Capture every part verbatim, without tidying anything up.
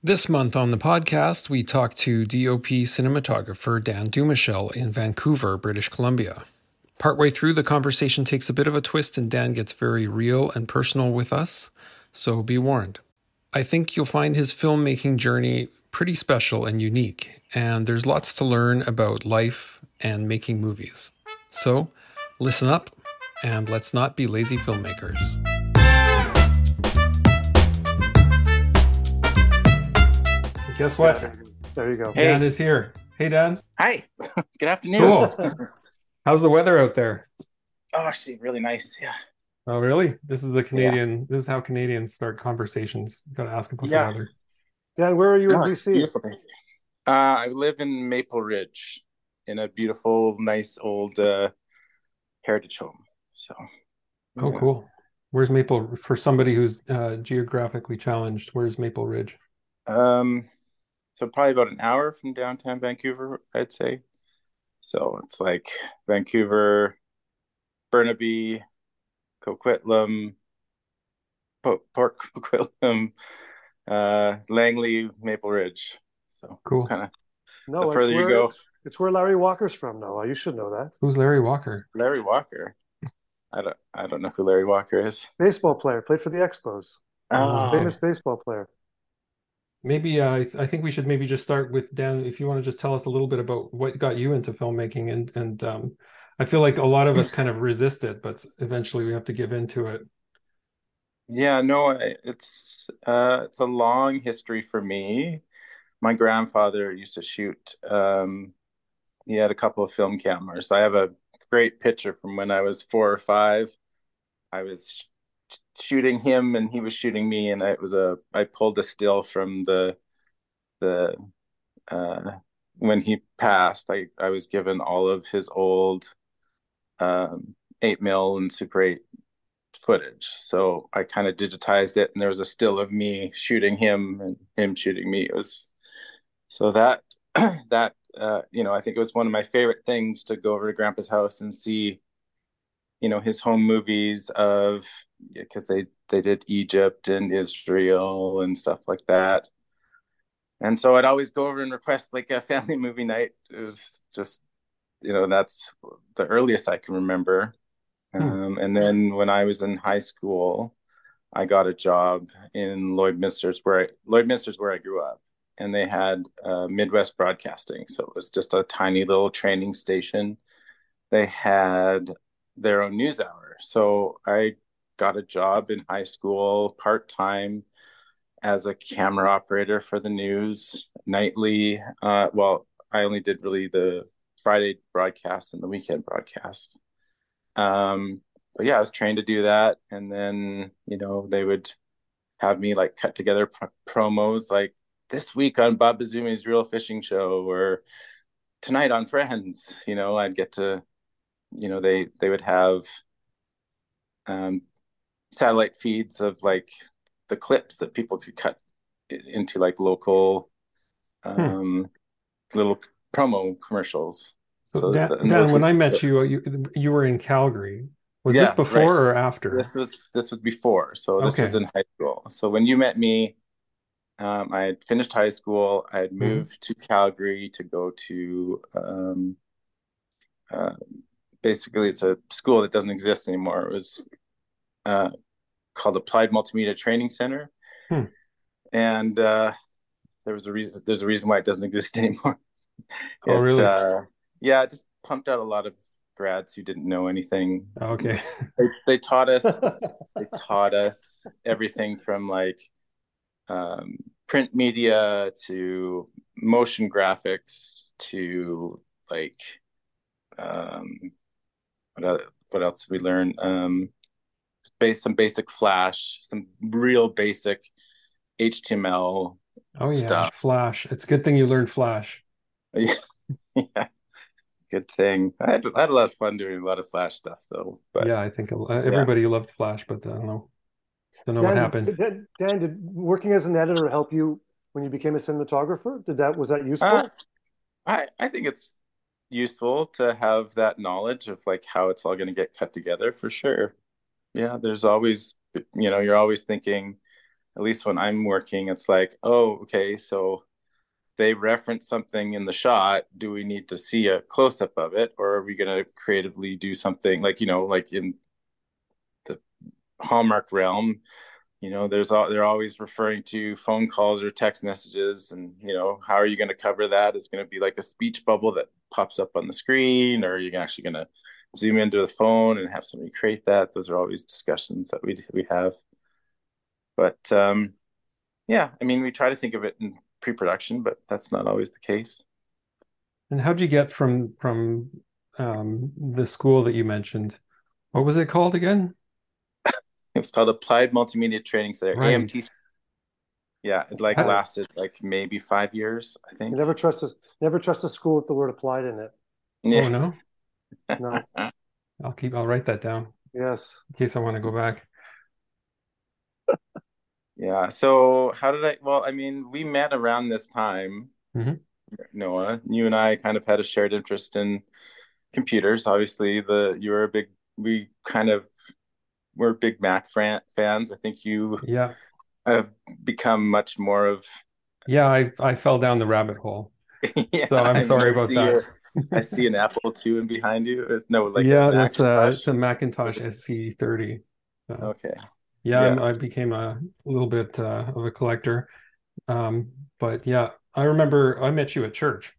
This month on the podcast, we talk to D O P cinematographer Dan Dumouchel in Vancouver, British Columbia. Partway through, the conversation takes a bit of a twist and Dan gets very real and personal with us, so be warned. I think you'll find his filmmaking journey pretty special and unique, and there's lots to learn about life and making movies. So, listen up, and let's not be lazy filmmakers. Guess what? There you go. Hey. Dan is here. Hey, Dan. Hi. Good afternoon. Cool. How's the weather out there? Oh, actually, really nice. Yeah. Oh, really? This is the Canadian. Yeah. This is how Canadians start conversations. You got to ask about yeah. the weather. Dan, where are you no, in B C? Uh, I live in Maple Ridge, in a beautiful, nice old uh, heritage home. So. Oh, yeah. Cool. Where's Maple? For somebody who's uh, geographically challenged, where's Maple Ridge? Um. So probably about an hour from downtown Vancouver, I'd say. So it's like Vancouver, Burnaby, Coquitlam, Port Coquitlam, uh, Langley, Maple Ridge. So cool. Kind of. No, the further where, you go, it's where Larry Walker's from, though. You should know that. Who's Larry Walker? Larry Walker. I don't. I don't know who Larry Walker is. Baseball player, played for the Expos. Oh. Famous baseball player. Maybe uh, I, th- I think we should maybe just start with Dan, if you want to just tell us a little bit about what got you into filmmaking. And and um, I feel like a lot of us kind of resist it, but eventually we have to give in to it. Yeah, no, it's uh, it's a long history for me. My grandfather used to shoot. Um, he had a couple of film cameras. I have a great picture from when I was four or five. I was shooting him and he was shooting me, and it was a I pulled a still from the the uh when he passed. I I was given all of his old um eight mil and super eight footage, so I kind of digitized it, and there was a still of me shooting him and him shooting me. It was so that that uh you know I think it was one of my favorite things to go over to Grandpa's house and see you know, his home movies of, because yeah, they, they did Egypt and Israel and stuff like that. And so I'd always go over and request like a family movie night. It was just, you know, that's the earliest I can remember. Hmm. Um, and then when I was in high school, I got a job in Lloydminster's where I, Lloydminster's where I grew up. And they had uh, Midwest Broadcasting. So it was just a tiny little training station. They had their own news hour. So I got a job in high school part-time as a camera operator for the news nightly. Uh, well, I only did really the Friday broadcast and the weekend broadcast. Um, but yeah, I was trained to do that. And then, you know, they would have me like cut together pr- promos like this week on Bob Izumi's Real Fishing Show or tonight on Friends. You know, I'd get to you know, they, they would have um, satellite feeds of like the clips that people could cut into like local um, hmm. little promo commercials. So, so Dan, Dan when could, I met you, you, you were in Calgary. Was yeah, this before right. or after? This was, this was before. So this okay. was in high school. So when you met me, um, I had finished high school. I had moved hmm. to Calgary to go to, um, uh, basically it's a school that doesn't exist anymore. It was uh, called Applied Multimedia Training Center. Hmm. And uh, there was a reason, there's a reason why it doesn't exist anymore. Oh, it, really? Uh, yeah, it just pumped out a lot of grads who didn't know anything. Okay. They, they taught us, they taught us everything from like um, print media to motion graphics to like, um, what else did we learn? Um, base, some basic Flash, some real basic H T M L oh, yeah. stuff. Flash. It's a good thing you learned Flash. Yeah. yeah. Good thing. I had, I had a lot of fun doing a lot of Flash stuff, though. But, yeah, I think everybody yeah. loved Flash, but I don't know, don't know Dan, what happened. Did, did, Dan, did working as an editor help you when you became a cinematographer? Did that Was that useful? Uh, I, I think it's useful to have that knowledge of like how it's all going to get cut together for sure. Yeah, there's always, you know, you're always thinking at least when I'm working, it's like, oh, okay, so they reference something in the shot. Do we need to see a close-up of it, or are we going to creatively do something like, you know, like in the Hallmark realm, you know, there's all, they're always referring to phone calls or text messages, and, you know, how are you going to cover that? It's going to be like a speech bubble that pops up on the screen, or you're actually going to zoom into the phone and have somebody create that. Those are always discussions that we we have. But um, yeah, I mean, we try to think of it in pre-production, but that's not always the case. And how'd you get from from um, the school that you mentioned? What was it called again? It was called Applied Multimedia Training Center, right. A M T. Yeah, it like lasted like maybe five years, I think. You never trust a, never trust a school with the word applied in it. Yeah. Oh no, no. I'll keep. I'll write that down. Yes, in case I want to go back. Yeah. So how did I? Well, I mean, we met around this time. Mm-hmm. Noah, you and I kind of had a shared interest in computers. Obviously, the you were a big. We kind of. We're big Mac fans. I think you yeah. have become much more of... Yeah, I, I fell down the rabbit hole. Yeah, so I'm I sorry mean, about that. A, I see an Apple two in behind you. It's, no, like yeah, that's a, it's a Macintosh S E thirty. So, okay. Yeah, yeah. I, I became a little bit uh, of a collector. Um, but yeah, I remember I met you at church.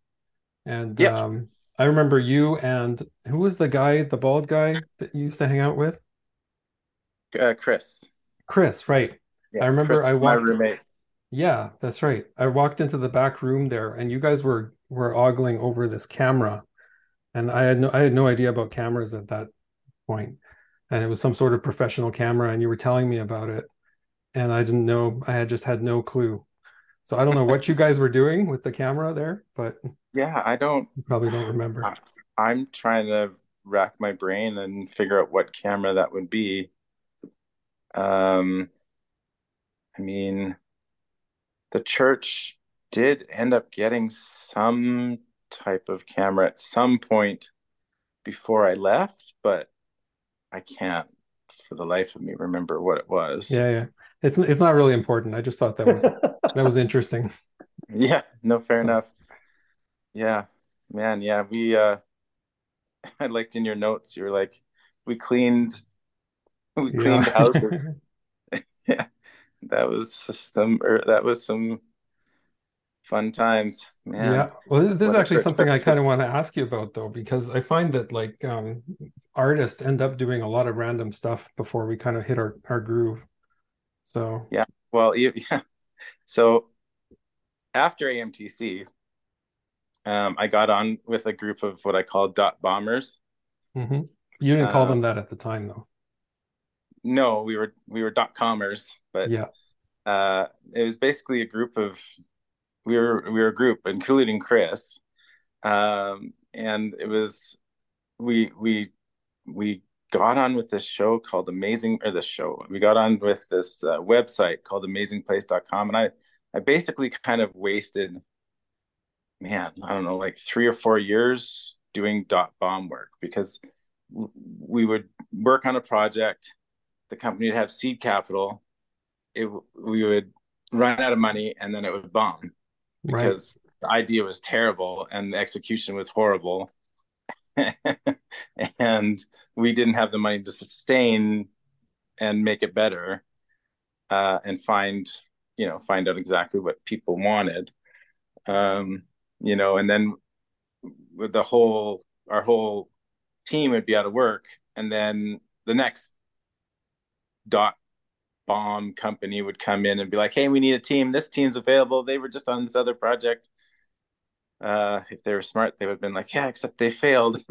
And yep. um, I remember you and... Who was the guy, the bald guy that you used to hang out with? Uh, Chris. Chris, right. Yeah, I remember Chris, I walked. My roommate. Yeah, that's right. I walked into the back room there, and you guys were were ogling over this camera, and I had no I had no idea about cameras at that point, and it was some sort of professional camera, and you were telling me about it, and I didn't know. I had just had no clue. So I don't know what you guys were doing with the camera there, but yeah, I don't. You probably don't remember. I, I'm trying to rack my brain and figure out what camera that would be. Um, I mean, the church did end up getting some type of camera at some point before I left, but I can't for the life of me remember what it was. Yeah, yeah. It's it's not really important. I just thought that was that was interesting. Yeah, no, fair so. enough. Yeah, man, yeah. We uh I liked in your notes, you were like, we cleaned We cleaned yeah. houses. Yeah, that was some. Or that was some fun times, man. Yeah. Well, this, this is actually something I kind of want to ask you about, though, because I find that like um, artists end up doing a lot of random stuff before we kind of hit our, our groove. So yeah. Well, yeah. So after A M T C, um, I got on with a group of what I call dot bombers. Mm-hmm. You didn't call um, them that at the time, though. No, we were we were dot commers, but yeah, uh, it was basically a group of we were we were a group, including Chris, um, and it was we we we got on with this show called Amazing or this show we got on with this uh, website called amazing place dot com, and I I basically kind of wasted, man, I don't know, like three or four years doing dot bomb work, because w- we would work on a project. The company would have seed capital. It we would run out of money, and then it would bomb because right. the idea was terrible and the execution was horrible, and we didn't have the money to sustain and make it better, uh, and find you know find out exactly what people wanted, um, you know, and then with the whole our whole team would be out of work, and then the next dot bomb company would come in and be like, hey, we need a team, this team's available, they were just on this other project. Uh if they were smart, they would have been like, yeah, except they failed.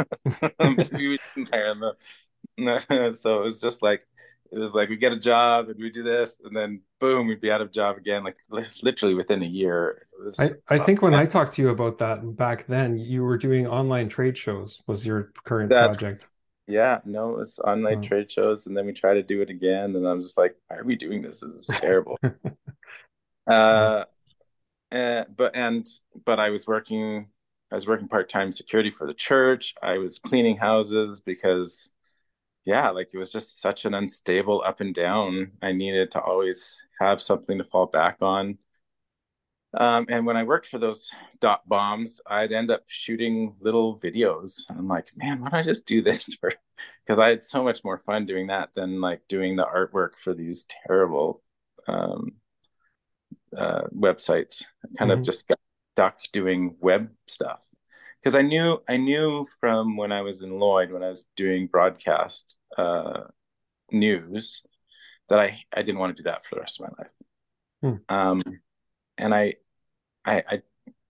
Maybe we didn't hire them. So it was just like it was like we get a job and we do this, and then boom, we'd be out of job again, like literally within a year. It was, I, I think when I talked to you about that back then, you were doing online trade shows was your current project. Yeah, no, it's online so. trade shows, and then we try to do it again, and I'm just like, why are we doing this? This is terrible. uh, and, but and but I was working, I was working part time security for the church. I was cleaning houses because, yeah, like it was just such an unstable up and down. I needed to always have something to fall back on. Um, and when I worked for those dot bombs, I'd end up shooting little videos. I'm like, man, why don't I just do this? Because I had so much more fun doing that than like doing the artwork for these terrible um, uh, websites. I kind mm-hmm. of just got stuck doing web stuff. Because I knew I knew from when I was in Lloyd, when I was doing broadcast uh, news, that I, I didn't want to do that for the rest of my life. Mm. Um, and I, I, I,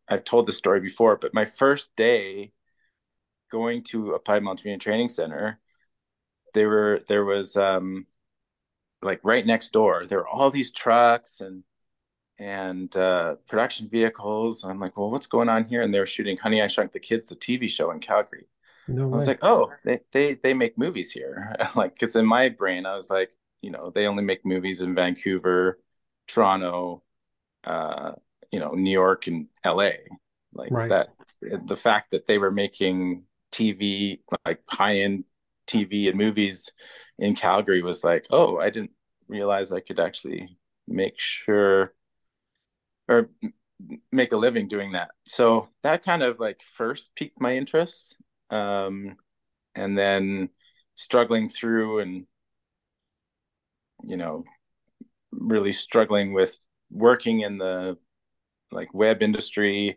I've told this story before, but my first day going to Applied Multimedia Training Center, they were there was um, like right next door, there were all these trucks and and uh, production vehicles. And I'm like, well, what's going on here? And they were shooting Honey, I Shrunk the Kids, the T V show in Calgary. No I was like, oh, they they they make movies here. Like, because in my brain, I was like, you know, they only make movies in Vancouver, Toronto, uh, you know, New York and L A. Like right. that, the fact that they were making T V, like high-end T V and movies in Calgary was like, oh, I didn't realize I could actually make sure... or make a living doing that. So that kind of like first piqued my interest. Um, and then struggling through and, you know, really struggling with working in the like web industry,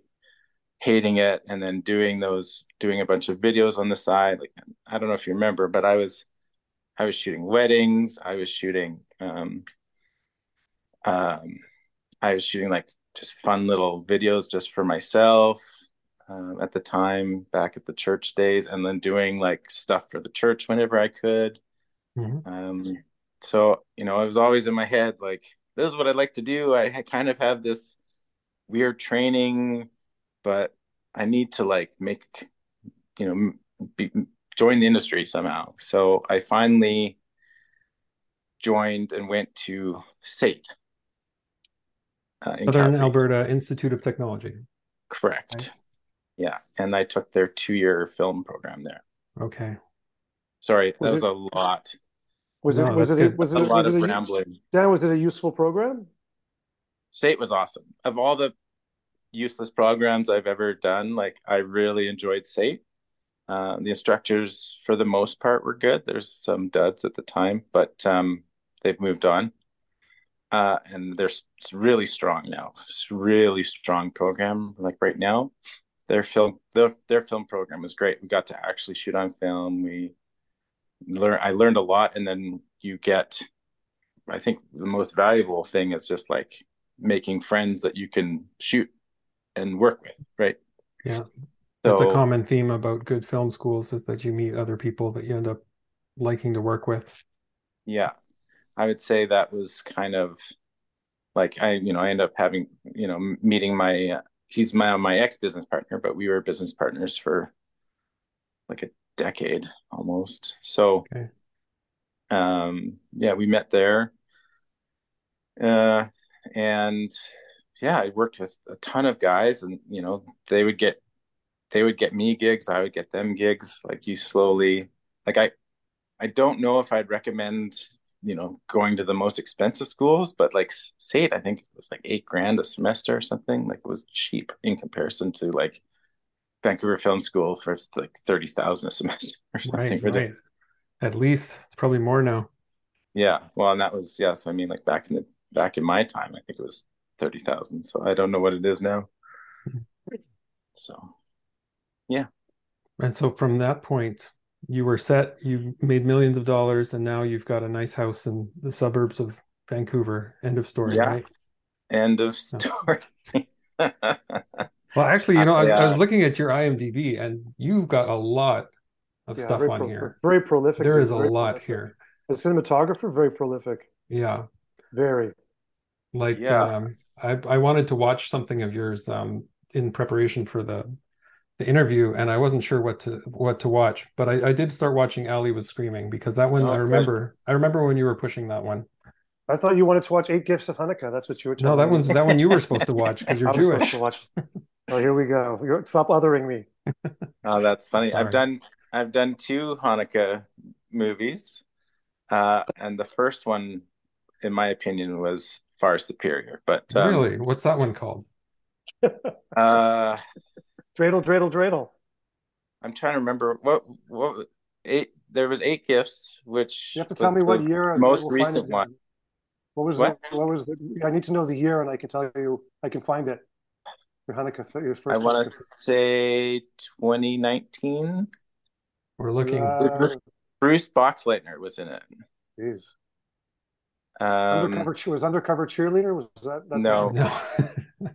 hating it, and then doing those, doing a bunch of videos on the side. Like, I don't know if you remember, but I was, I was shooting weddings. I was shooting, um, um, I was shooting like, just fun little videos just for myself um, at the time back at the church days, and then doing like stuff for the church whenever I could. Mm-hmm. Um, so, you know, I was always in my head, like, this is what I'd like to do. I, I kind of have this weird training, but I need to like make, you know, be, join the industry somehow. So I finally joined and went to S A T E. Uh, Southern Alberta Institute of Technology. Correct. Right? Yeah. And I took their two-year film program there. Okay. Sorry, was that it, was a lot. Was it no, was it a, was it a, a lot of it a, rambling. Dan, was it a useful program? S A T E was awesome. Of all the useless programs I've ever done, like I really enjoyed S A T E. Uh, the instructors, for the most part, were good. There's some duds at the time, but um, they've moved on. Uh, and they're really strong now. It's a really strong program. Like right now, their film, their, their film program is great. We got to actually shoot on film. We learn. I learned a lot, and then you get. I think the most valuable thing is just like making friends that you can shoot and work with. Right. Yeah, that's so, a common theme about good film schools is that you meet other people that you end up liking to work with. Yeah. I would say that was kind of like I, you know, I end up having, you know, meeting my, uh, he's my, my ex-business partner, but we were business partners for like a decade almost. So, okay. um, yeah, we met there. Uh, and yeah, I worked with a ton of guys, and, you know, they would get, they would get me gigs. I would get them gigs. Like you slowly, like, I, I don't know if I'd recommend, you know, going to the most expensive schools, but like S A T E, I think it was like eight grand a semester or something. Like it was cheap in comparison to like Vancouver Film School for like thirty thousand a semester or something. Right, right. At least it's probably more now. Yeah. Well, and that was, yeah. So I mean, like back in the, back in my time, I think it was thirty thousand. So I don't know what it is now. So, yeah. And so from that point, you were set, you made millions of dollars, and now you've got a nice house in the suburbs of Vancouver. End of story, yeah. Right? End of story. Well, actually, you know, I was, yeah. I was looking at your I M D B, and you've got a lot of yeah, stuff on pro- here. Very prolific. There is a lot prolific. Here. A cinematographer, very prolific. Yeah. Very. Like, yeah. um, I, I wanted to watch something of yours um, in preparation for the... the interview, and I wasn't sure what to what to watch, but I, I did start watching Ali Was Screaming, because that one oh, I remember good. I remember when you were pushing that one. I thought you wanted to watch Eight Gifts of Hanukkah. That's what you were telling me. No, that one's that one you were supposed to watch because you're Jewish. Watch... Oh, here we go. You're... Stop othering me. Oh, that's funny. Sorry. I've done I've done two Hanukkah movies, uh, and the first one, in my opinion, was far superior. But um, really, what's that one called? uh, dreidel, dreidel, dreidel. I'm trying to remember what what eight. There was eight gifts, which you have to tell me what year. Most recent one. What was what? The, what was the, I need to know the year, and I can tell you. I can find it. Your Hanukkah, your first. I want to say twenty nineteen. We're looking. Uh, Bruce Boxleitner was in it. Jeez. Um, undercover, was undercover cheerleader? Was that that's no? no.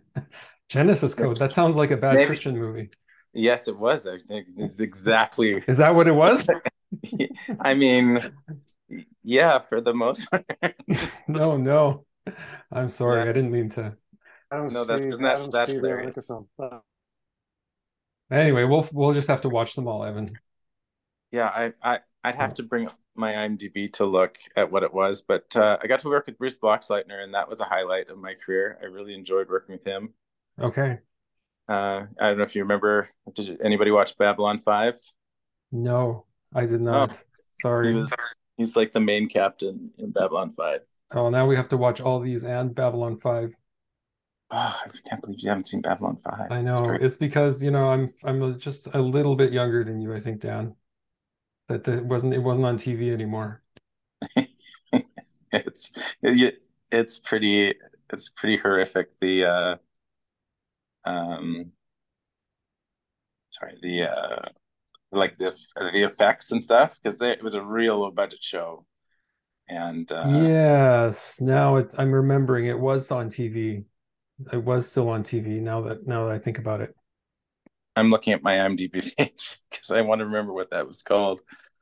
Genesis Code. That sounds like a bad Maybe. Christian movie. Yes, it was. I think it's exactly. Is that what it was? I mean, yeah, for the most part. no, no. I'm sorry. Yeah. I didn't mean to. I don't no, see, that's, isn't that, I don't that's see there. Like a film. But... Anyway, we'll we'll just have to watch them all, Evan. Yeah, I, I, I'd have oh. to bring up my IMDb to look at what it was. But uh, I got to work with Bruce Boxleitner, and that was a highlight of my career. I really enjoyed working with him. Okay. Uh, I don't know if you remember, did you, anybody watch Babylon five? No, I did not. Oh. Sorry. He was, he's like the main captain in Babylon five. Oh, now we have to watch all these and Babylon five. Oh, I can't believe you haven't seen Babylon five. I know. It's because, you know, I'm I'm just a little bit younger than you, I think, Dan. That it wasn't it wasn't on T V anymore. it's it, it's pretty it's pretty horrific. The uh, um, sorry, the uh, like the the effects and stuff, because it was a real low budget show. And uh, yes, now it, I'm remembering it was on T V. It was still on T V. Now that now that I think about it. I'm looking at my IMDb page because I want to remember what that was called.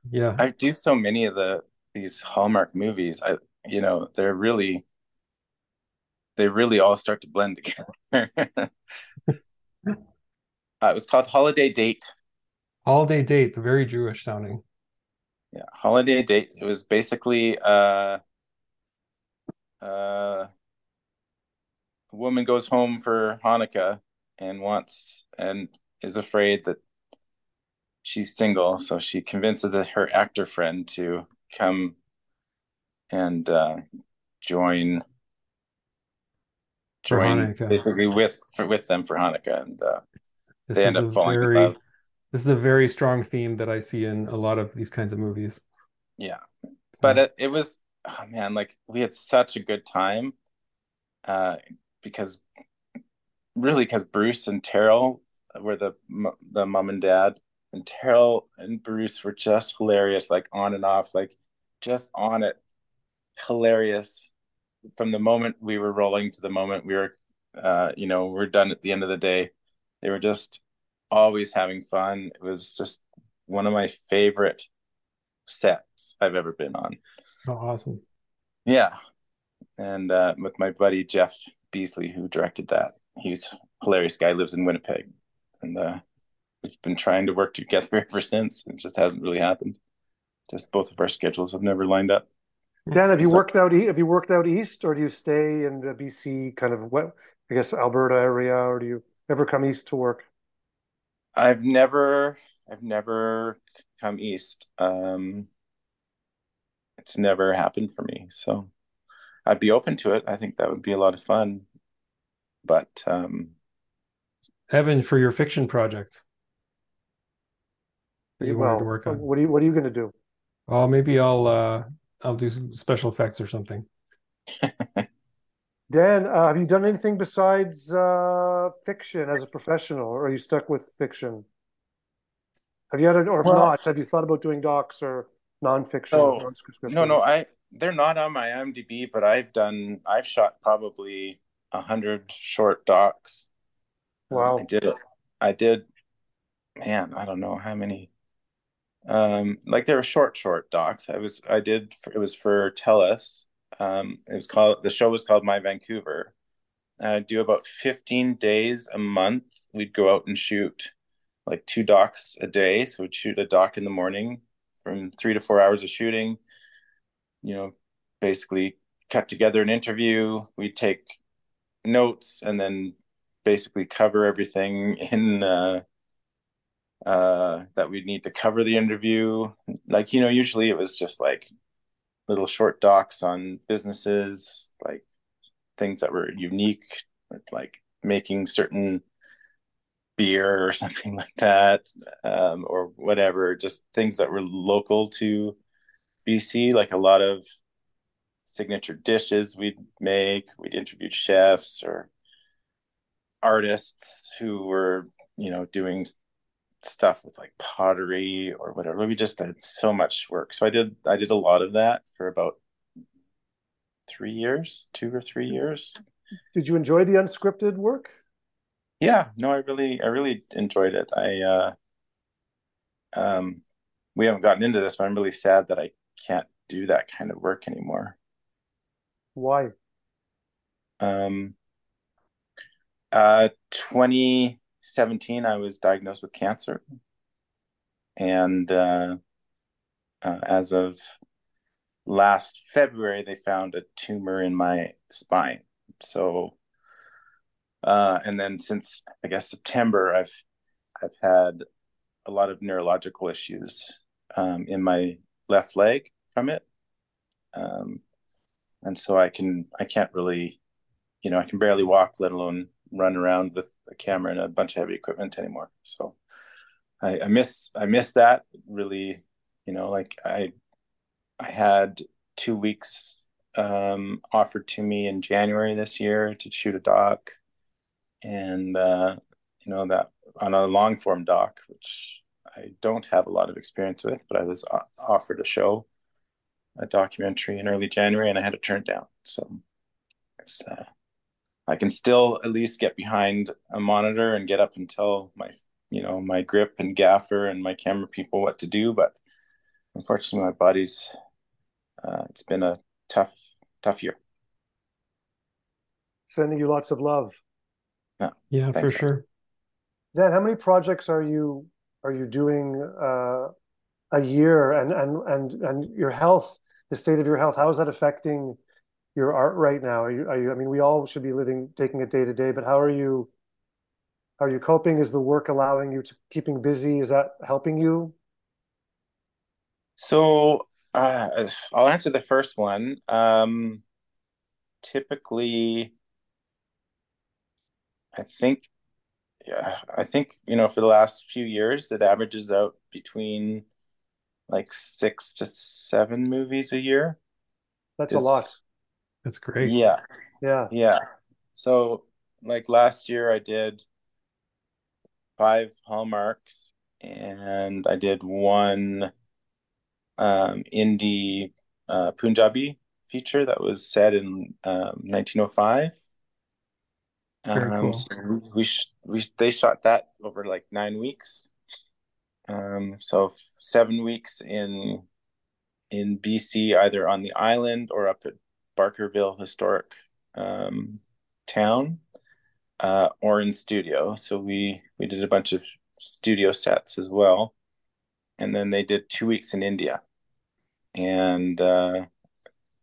Yeah, I do so many of the these Hallmark movies. I, you know, they're really, they really all start to blend together. uh, it was called Holiday Date. Holiday Date, very Jewish sounding. Yeah, Holiday Date. It was basically uh, uh, a woman goes home for Hanukkah and wants and. is afraid that she's single, so she convinces her actor friend to come and uh, join, join basically with for, with them for Hanukkah, and uh, they end up falling in love. This is a very strong theme that I see in a lot of these kinds of movies. Yeah, so. But it, it was oh man, like we had such a good time uh, because really because Bruce and Terel. Where the the mom and dad, and Terel and Bruce were just hilarious, like on and off, like just on it, hilarious. From the moment we were rolling to the moment we were, uh, you know, we're done at the end of the day. They were just always having fun. It was just one of my favorite sets I've ever been on. Oh, awesome! Yeah, and uh, with my buddy Jeff Beasley, who directed that, he's a hilarious guy. Lives in Winnipeg. And uh, we've been trying to work together ever since. It just hasn't really happened. Just both of our schedules have never lined up. Dan, have you so, worked out? Have you worked out east, or do you stay in the B C kind of what I guess Alberta area, or do you ever come east to work? I've never, I've never come east. Um, it's never happened for me, so I'd be open to it. I think that would be a lot of fun, but. Um, Evan, for your fiction project that you well, wanted to work on, what are you what are you going to do? Oh, maybe I'll uh, I'll do some special effects or something. Dan, uh, have you done anything besides uh, fiction as a professional, or are you stuck with fiction? Have you had, a, or if well, not, have you thought about doing docs or nonfiction? Oh, or no, no, I they're not on my IMDb, but I've done I've shot probably a hundred short docs. Wow. I did it. I did, man, I don't know how many. Um, like there were short, short docs. I was, I did, it was for TELUS. Um, it was called, the show was called My Vancouver. And I'd do about fifteen days a month. We'd go out and shoot like two docs a day. So we'd shoot a doc in the morning from three to four hours of shooting, you know, basically cut together an interview. We'd take notes and then basically cover everything in uh, uh, that we'd need to cover the interview. Like, you know, usually it was just like little short docs on businesses, like things that were unique, like making certain beer or something like that, um, or whatever, just things that were local to B C, like a lot of signature dishes we'd make. We'd interviewed chefs or artists who were, you know, doing stuff with like pottery or whatever. We just did so much work. So I did, I did a lot of that for about three years, two or three years. Did you enjoy the unscripted work? Yeah, no, I really, I really enjoyed it. I, uh, um, we haven't gotten into this, but I'm really sad that I can't do that kind of work anymore. Why? Um, uh, twenty seventeen, I was diagnosed with cancer, and uh, uh, as of last February, they found a tumor in my spine. So, uh, and then since I guess September, I've I've had a lot of neurological issues um, in my left leg from it, um, and so I can I can't really, you know, I can barely walk, let alone run around with a camera and a bunch of heavy equipment anymore. So I, I miss I miss that really. You know, like I I had two weeks. Um, offered to me in January this year to shoot a doc, and uh, you know, that on a long form doc, which I don't have a lot of experience with, but I was offered a show, a documentary in early January, and I had to turn it down. So it's, uh, I can still at least get behind a monitor and get up and tell my, you know, my grip and gaffer and my camera people what to do, but unfortunately, my body's uh, it's been a tough tough year. Sending you lots of love. Yeah, yeah, for so. Sure. Dan, how many projects are you are you doing uh a year, and and and and your health, the state of your health, how is that affecting your art right now? Are you are you I mean, we all should be living, taking it day to day, but how are you are you coping? Is the work allowing you to keeping busy? Is that helping you? So Uh, I'll answer the first one. Um, typically, I think, yeah, I think, you know, for the last few years, it averages out between like six to seven movies a year. That's it's, a lot. That's great. Yeah. Yeah. Yeah. So like last year I did five Hallmarks, and I did one um indie uh Punjabi feature that was set in um nineteen oh five. Very um cool. So we sh we sh they shot that over like nine weeks, um so seven weeks in in B C, either on the island or up at Barkerville historic um town, uh or in studio. So we we did a bunch of studio sets as well. And then they did two weeks in India. And uh,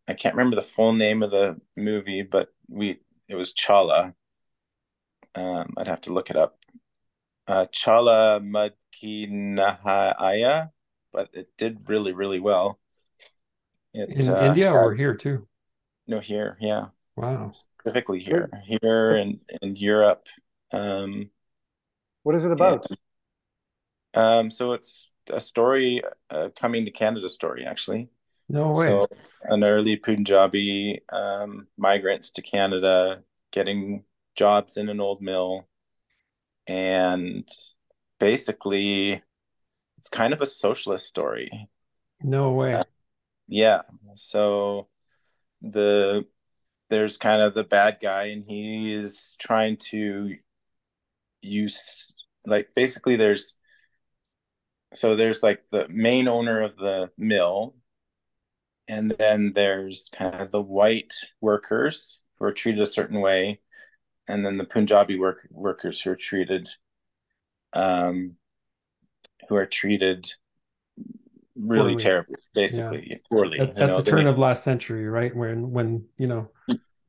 I can't remember the full name of the movie, but we it was Chala. Um, I'd have to look it up. Uh, Chala Madki Nahaya, but it did really, really well. It, in uh, India had, or here too? No, here, yeah. Wow. Specifically here. Here and in, in Europe. Um, what is it about? And, um, so it's a story, uh, coming to Canada story, actually. No way. So an early Punjabi, um, migrants to Canada, getting jobs in an old mill. And basically, it's kind of a socialist story. No way. Uh, yeah. So the there's kind of the bad guy, and he is trying to use, like, basically there's So there's like the main owner of the mill, and then there's kind of the white workers who are treated a certain way, and then the Punjabi work workers who are treated, um, who are treated really poorly. Terribly, basically, yeah. Poorly. At, at know, the turn they, of last century, right, when when you know,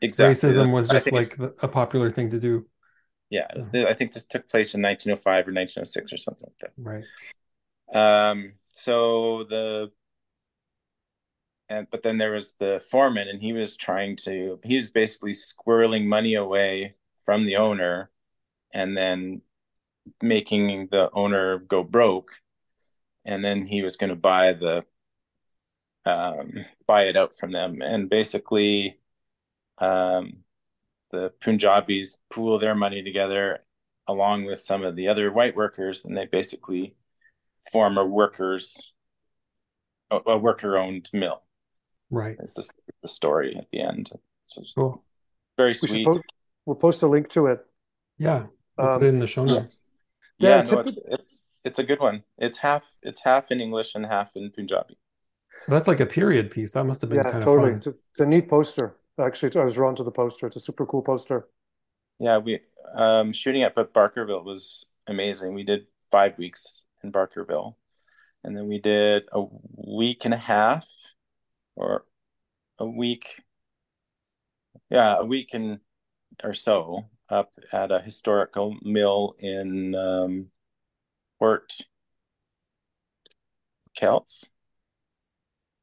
exactly. Racism was just think, like a popular thing to do. Yeah, yeah. I think this took place in nineteen oh five or nineteen oh six or something like that. Right. Um, so the, and, but then there was the foreman, and he was trying to, he was basically squirreling money away from the owner and then making the owner go broke. And then he was going to buy the, um, buy it out from them. And basically, um, the Punjabis pool their money together along with some of the other white workers. And they basically form a workers, a, a worker owned mill. Right. It's the, the story at the end. So cool. Very sweet. We We'll post a link to it. Yeah, we'll um, put it in the show notes. Yeah, yeah, no, it's, it's it's a good one. It's half it's half in English and half in Punjabi. So that's like a period piece. That must have been yeah, kind totally. of fun. It's a, it's a neat poster. Actually, I was drawn to the poster. It's a super cool poster. Yeah, we um, shooting at but Barkerville was amazing. We did five weeks in Barkerville, and then we did a week and a half, or a week. Yeah, a week and. or so up at a historical mill in um, Port Kells,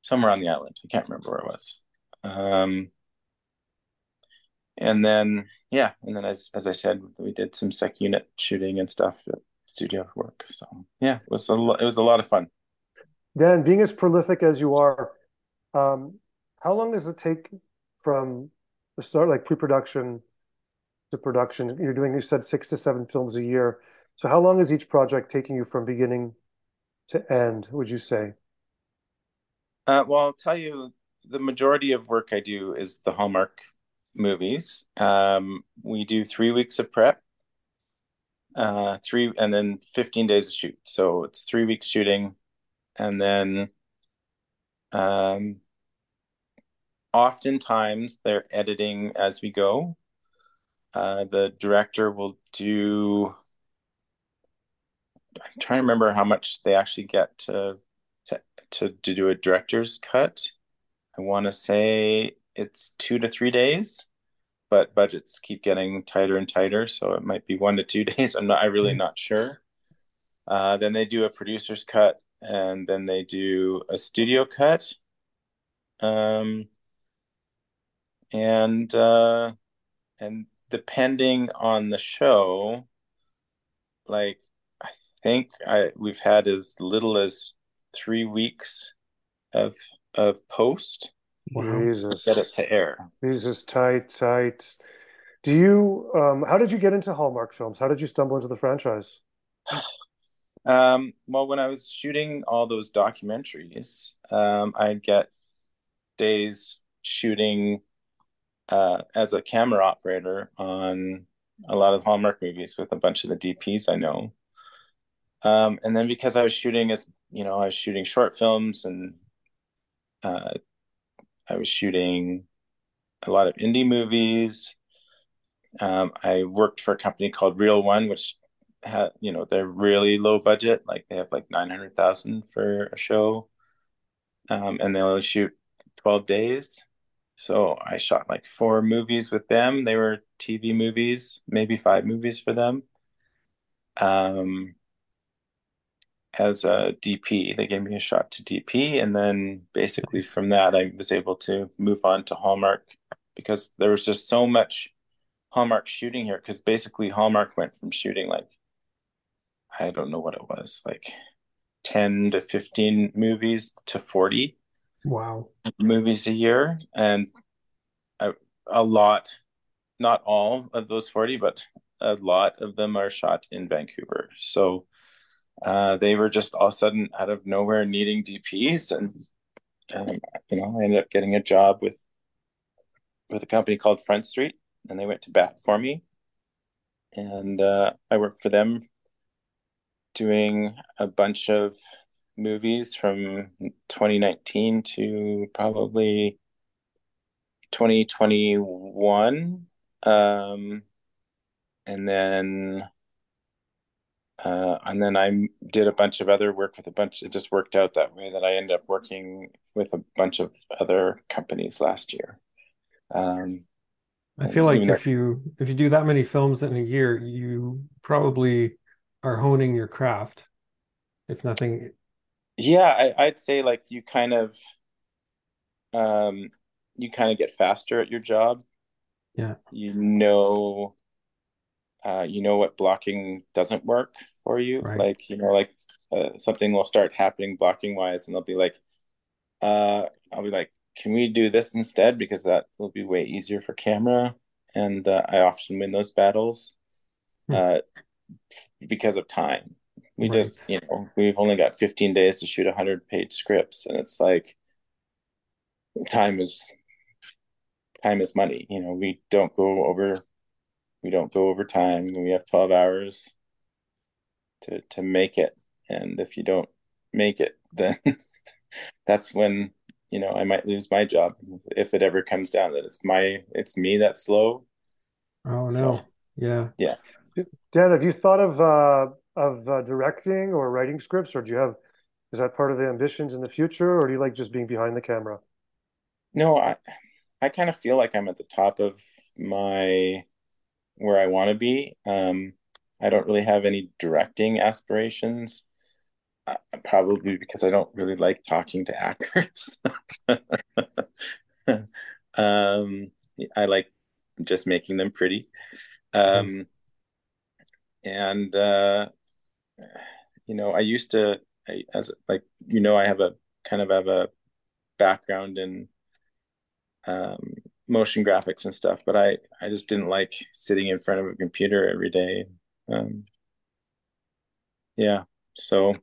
somewhere on the island. I can't remember where it was. Um, and then, yeah, and then as as I said, we did some sec unit shooting and stuff at studio work. So yeah, it was a lo- it was a lot of fun. Dan, being as prolific as you are, um, how long does it take from the start, like pre-production? To production, you're doing, you said six to seven films a year. So how long is each project taking you from beginning to end, would you say? Uh, well, I'll tell you, the majority of work I do is the Hallmark movies. Um, we do three weeks of prep, uh, three, and then fifteen days of shoot. So it's three weeks shooting, and then um, oftentimes they're editing as we go. Uh, the director will do, I'm trying to remember how much they actually get to to, to, to do a director's cut. I want to say it's two to three days, but budgets keep getting tighter and tighter. So it might be one to two days. I'm not, I'm really not sure. Uh, then they do a producer's cut, and then they do a studio cut. Um, and, uh, and, depending on the show, like I think I we've had as little as three weeks of of post. Wow. Jesus. To get it to air. Jesus, tight, tight. Do you? Um, how did you get into Hallmark films? How did you stumble into the franchise? um, well, when I was shooting all those documentaries, um, I'd get days shooting. Uh, as a camera operator on a lot of Hallmark movies with a bunch of the D Ps I know. Um, and then because I was shooting as, you know, I was shooting short films, and uh, I was shooting a lot of indie movies. Um, I worked for a company called Real One, which had, you know, they're really low budget. Like they have like nine hundred thousand for a show, um, and they only shoot twelve days. So I shot like four movies with them. They were T V movies, maybe five movies for them. Um, as a D P, they gave me a shot to D P. And then basically from that, I was able to move on to Hallmark, because there was just so much Hallmark shooting here. Because basically Hallmark went from shooting like, I don't know what it was, like ten to fifteen movies to forty. Wow. Movies a year, and a, a lot, not all of those forty, but a lot of them are shot in Vancouver. So uh, they were just all of a sudden out of nowhere needing D Ps, and, and you know, I ended up getting a job with with a company called Front Street, and they went to bat for me, and uh, I worked for them doing a bunch of movies from twenty nineteen to probably twenty twenty-one, um, and then uh, and then I did a bunch of other work with a bunch. It just worked out that way that I ended up working with a bunch of other companies last year. Um, I feel like if you if you do that many films in a year, you probably are honing your craft, if nothing. Yeah, I, I'd say like you kind of, um, you kind of get faster at your job. Yeah, you know, uh, you know what blocking doesn't work for you. Right. Like you know, like uh, something will start happening blocking wise, and they'll be like, uh, I'll be like, can we do this instead? Because that will be way easier for camera. And uh, I often win those battles hmm. uh, because of time. We right. just, you know, we've only got fifteen days to shoot one hundred page scripts. And it's like, time is, time is money. You know, we don't go over, we don't go over time. We have twelve hours to, to make it. And if you don't make it, then that's when, you know, I might lose my job if it ever comes down that it's my, it's me that's slow. Oh no. So, yeah. Yeah. Dan, have you thought of, uh, of uh, directing or writing scripts, or do you have, is that part of the ambitions in the future, or do you like just being behind the camera? No, I, I kind of feel like I'm at the top of my, where I want to be. Um, I don't really have any directing aspirations. Uh, probably because I don't really like talking to actors. um, I like just making them pretty. Um, nice. And, uh, you know, I used to, I, as like, you know, I have a kind of have a background in um, motion graphics and stuff, but I, I just didn't like sitting in front of a computer every day. Um, yeah. So,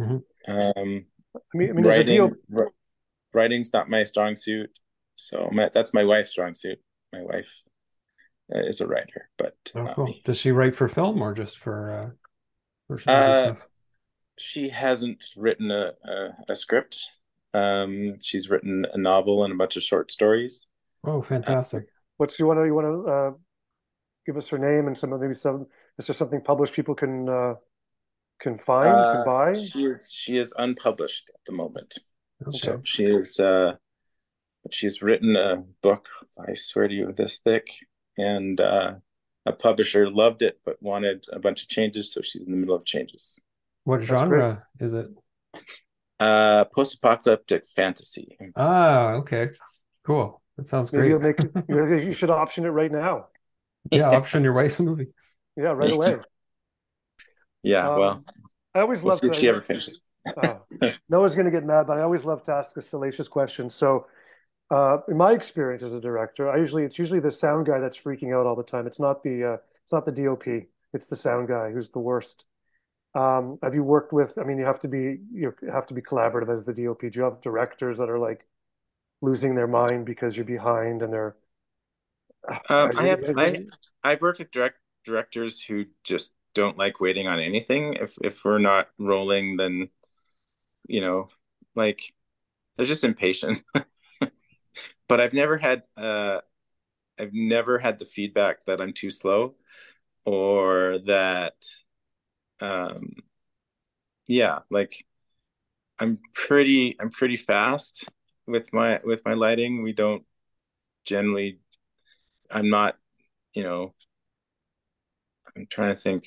Mm-hmm. um, I mean, I mean writing, deal... writing's not my strong suit. So my, that's my wife's strong suit. My wife uh, is a writer, but oh, cool. Does she write for film or just for, uh, for some other uh, stuff? She hasn't written a, a, a script. Um, she's written a novel and a bunch of short stories. Oh, fantastic. Uh, What's you want to, you want to, uh, give us her name and some, maybe some, is there something published people can, uh, Can find, uh, can buy? She is she is unpublished at the moment. Okay. So she is uh she's written a book, I swear to you, this thick, and uh a publisher loved it but wanted a bunch of changes, so she's in the middle of changes. What That's genre great. Is it? Uh post-apocalyptic fantasy. Ah, okay. Cool. That sounds great. You'll make, you should option it right now. Yeah, option your wife's movie. Yeah, right away. Yeah, um, well, I always love we'll to. If she ever finishes. Oh, no one's going to get mad, but I always love to ask a salacious question. So, uh, in my experience as a director, I usually it's usually the sound guy that's freaking out all the time. It's not the uh, it's not the D O P. It's the sound guy who's the worst. Um, have you worked with? I mean, you have to be you have to be collaborative as the D O P. Do you have directors that are like losing their mind because you're behind and they're? Um, I have. I, I've worked with direct directors who just. Don't like waiting on anything. If if we're not rolling, then you know, like they're just impatient. But I've never had uh I've never had the feedback that I'm too slow or that um yeah, like I'm pretty I'm pretty fast with my with my lighting. We don't generally I'm not, you know, I'm trying to think.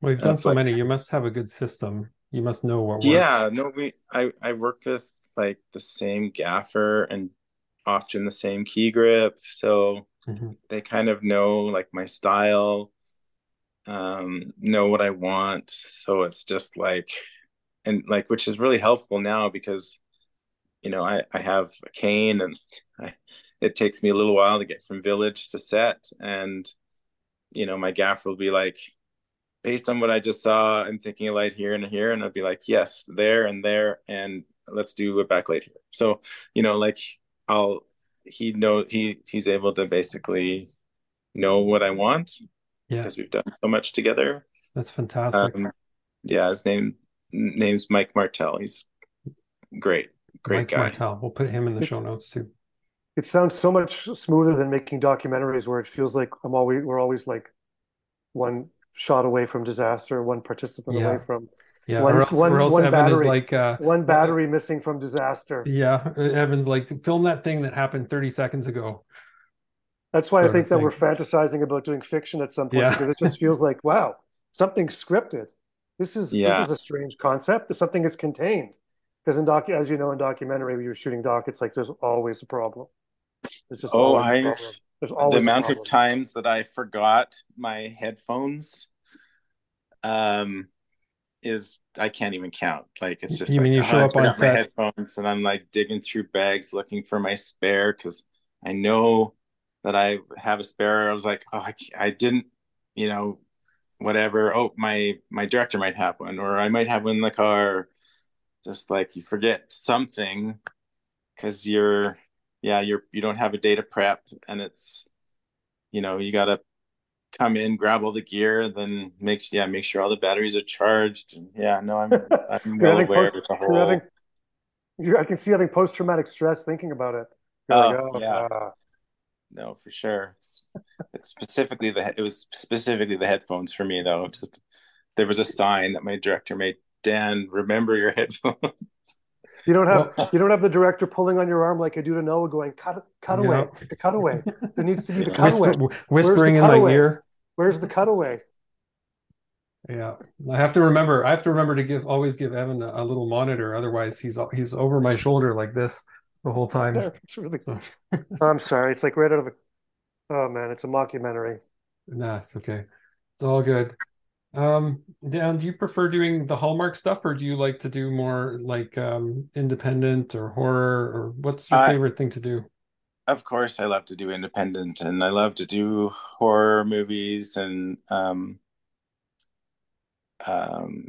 Well, you've done uh, so like, many. You must have a good system. You must know what works. Yeah, no, we. I I worked with like the same gaffer and often the same key grip, so mm-hmm. they kind of know like my style, um, know what I want. So it's just like, and like, which is really helpful now because, you know, I I have a cane and I, it takes me a little while to get from village to set. And you know, my gaffer will be like, based on what I just saw, I'm thinking a light here and here. And I'll be like, yes, there and there. And let's do a backlight here. So, you know, like I'll, he know he he's able to basically know what I want yeah. because we've done so much together. That's fantastic. Um, yeah. His name, name's Mike Martell. He's great, great Mike guy. Martell. We'll put him in the show notes too. It sounds so much smoother than making documentaries, where it feels like I'm always we're always like one shot away from disaster, one participant yeah. away from yeah. One, or else, one, or else one Evan battery, is like uh, one battery uh, missing from disaster. Yeah, Evan's like film that thing that happened thirty seconds ago. That's why I think that thing. We're fantasizing about doing fiction at some point, yeah. because it just feels like, wow, something's scripted. This is yeah. this is a strange concept. Something is contained. Because in doc, as you know, in documentary, when you're shooting doc, it's like there's always a problem. There's just oh, always I, a problem. There's always the amount of times that I forgot my headphones um, is I can't even count. Like it's just you like, mean you oh, show I up on set. My headphones, and I'm like digging through bags looking for my spare because I know that I have a spare. I was like, oh, I, I didn't, you know, whatever. Oh, my my director might have one, or I might have one in the car. Just like you forget something because you're, yeah, you're, you don't have a day to prep, and it's, you know, you got to come in, grab all the gear, then make, yeah, make sure all the batteries are charged. And yeah, no, I'm, I'm well aware post, of the whole. Having, you're, I can see having post-traumatic stress thinking about it. Oh, like, oh, yeah. Uh... No, for sure. It's, it's specifically the, it was specifically the headphones for me though. Just, there was a sign that my director made, Dan, remember your headphones. You don't have you don't have the director pulling on your arm like I do to Noah, going cut cut away yeah. the cutaway. There needs to be the cutaway. Whisper, whispering the cutaway? In my ear. Where's the cutaway? Yeah, I have to remember. I have to remember to give always give Evan a, a little monitor. Otherwise, he's he's over my shoulder like this the whole time. It's really. So. I'm sorry. It's like right out of a. Oh man, it's a mockumentary. Nah, it's okay. It's all good. Um, Dan, do you prefer doing the Hallmark stuff, or do you like to do more like um, independent or horror, or what's your I, favorite thing to do? Of course, I love to do independent, and I love to do horror movies, and um, um,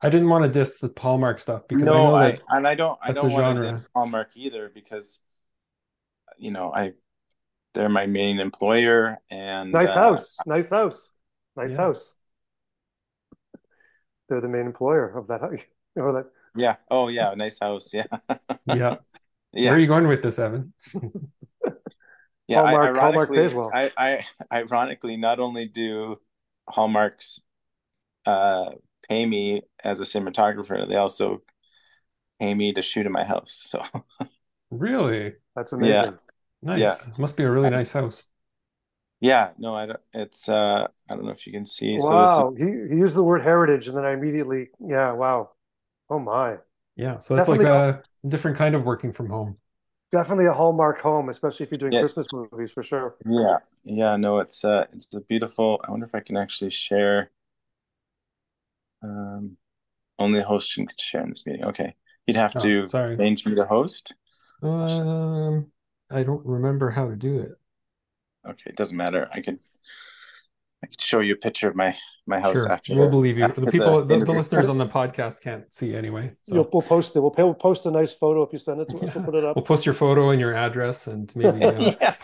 I didn't want to diss the Hallmark stuff because no, I know that I, and I don't, I don't want to diss Hallmark either because you know I they're my main employer, and nice uh, house, nice house, nice yeah. house. They're the main employer of that house. Or that. Yeah. Oh, yeah. Nice house. Yeah. yeah. Yeah. Where are you going with this, Evan? yeah. Hallmark, I, ironically, Hallmark well. I, I ironically not only do Hallmarks uh, pay me as a cinematographer, they also pay me to shoot in my house. So. Really? That's amazing. Yeah. Nice. Yeah. Must be a really I, nice house. Yeah, no, I don't. It's uh, I don't know if you can see. Wow, so he, he used the word heritage, and then I immediately, yeah, wow, oh my, yeah. So that's definitely, like a different kind of working from home. Definitely a Hallmark home, especially if you're doing yeah. Christmas movies for sure. Yeah, yeah, no, it's uh, it's a beautiful. I wonder if I can actually share. Um, only the host can share in this meeting. Okay, you'd have oh, to sorry. Change me to host. Um, I don't remember how to do it. Okay, it doesn't matter. I can I can show you a picture of my my house sure. after. We'll believe you. The people, the, the, the listeners on the podcast can't see anyway. So. You'll, we'll post it. We'll, pay, we'll post a nice photo if you send it to yeah. us. We'll put it up. We'll post your photo and your address and maybe. Uh... yeah.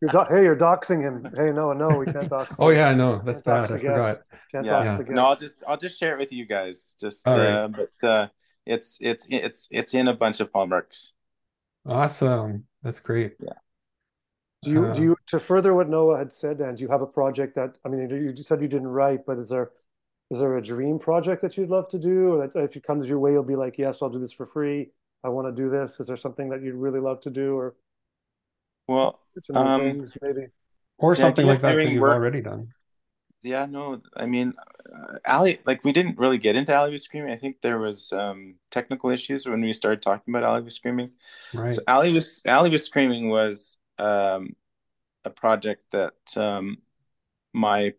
you're do- hey, you're doxing him. Hey, no, no, we can't dox. oh yeah, no, that's bad. I forgot. Can't yeah. dox yeah. the guest. No, I'll just I'll just share it with you guys. Just All uh, right. but uh, it's it's it's it's in a bunch of Hallmarks. Awesome. That's great. Yeah. Do you, do you, to further what Noah had said, Dan, do you have a project that, I mean, you said you didn't write, but is there, is there a dream project that you'd love to do? Or that if it comes your way, you'll be like, yes, I'll do this for free. I want to do this. Is there something that you'd really love to do? Or, well, um, things, maybe, or something yeah, like that that you've work. Already done. Yeah, no, I mean, uh, Ali, like we didn't really get into Ali was Screaming. I think there was um, technical issues when we started talking about Ali was Screaming. Right. So Ali was, Ali was Screaming was, Um, a project that um, my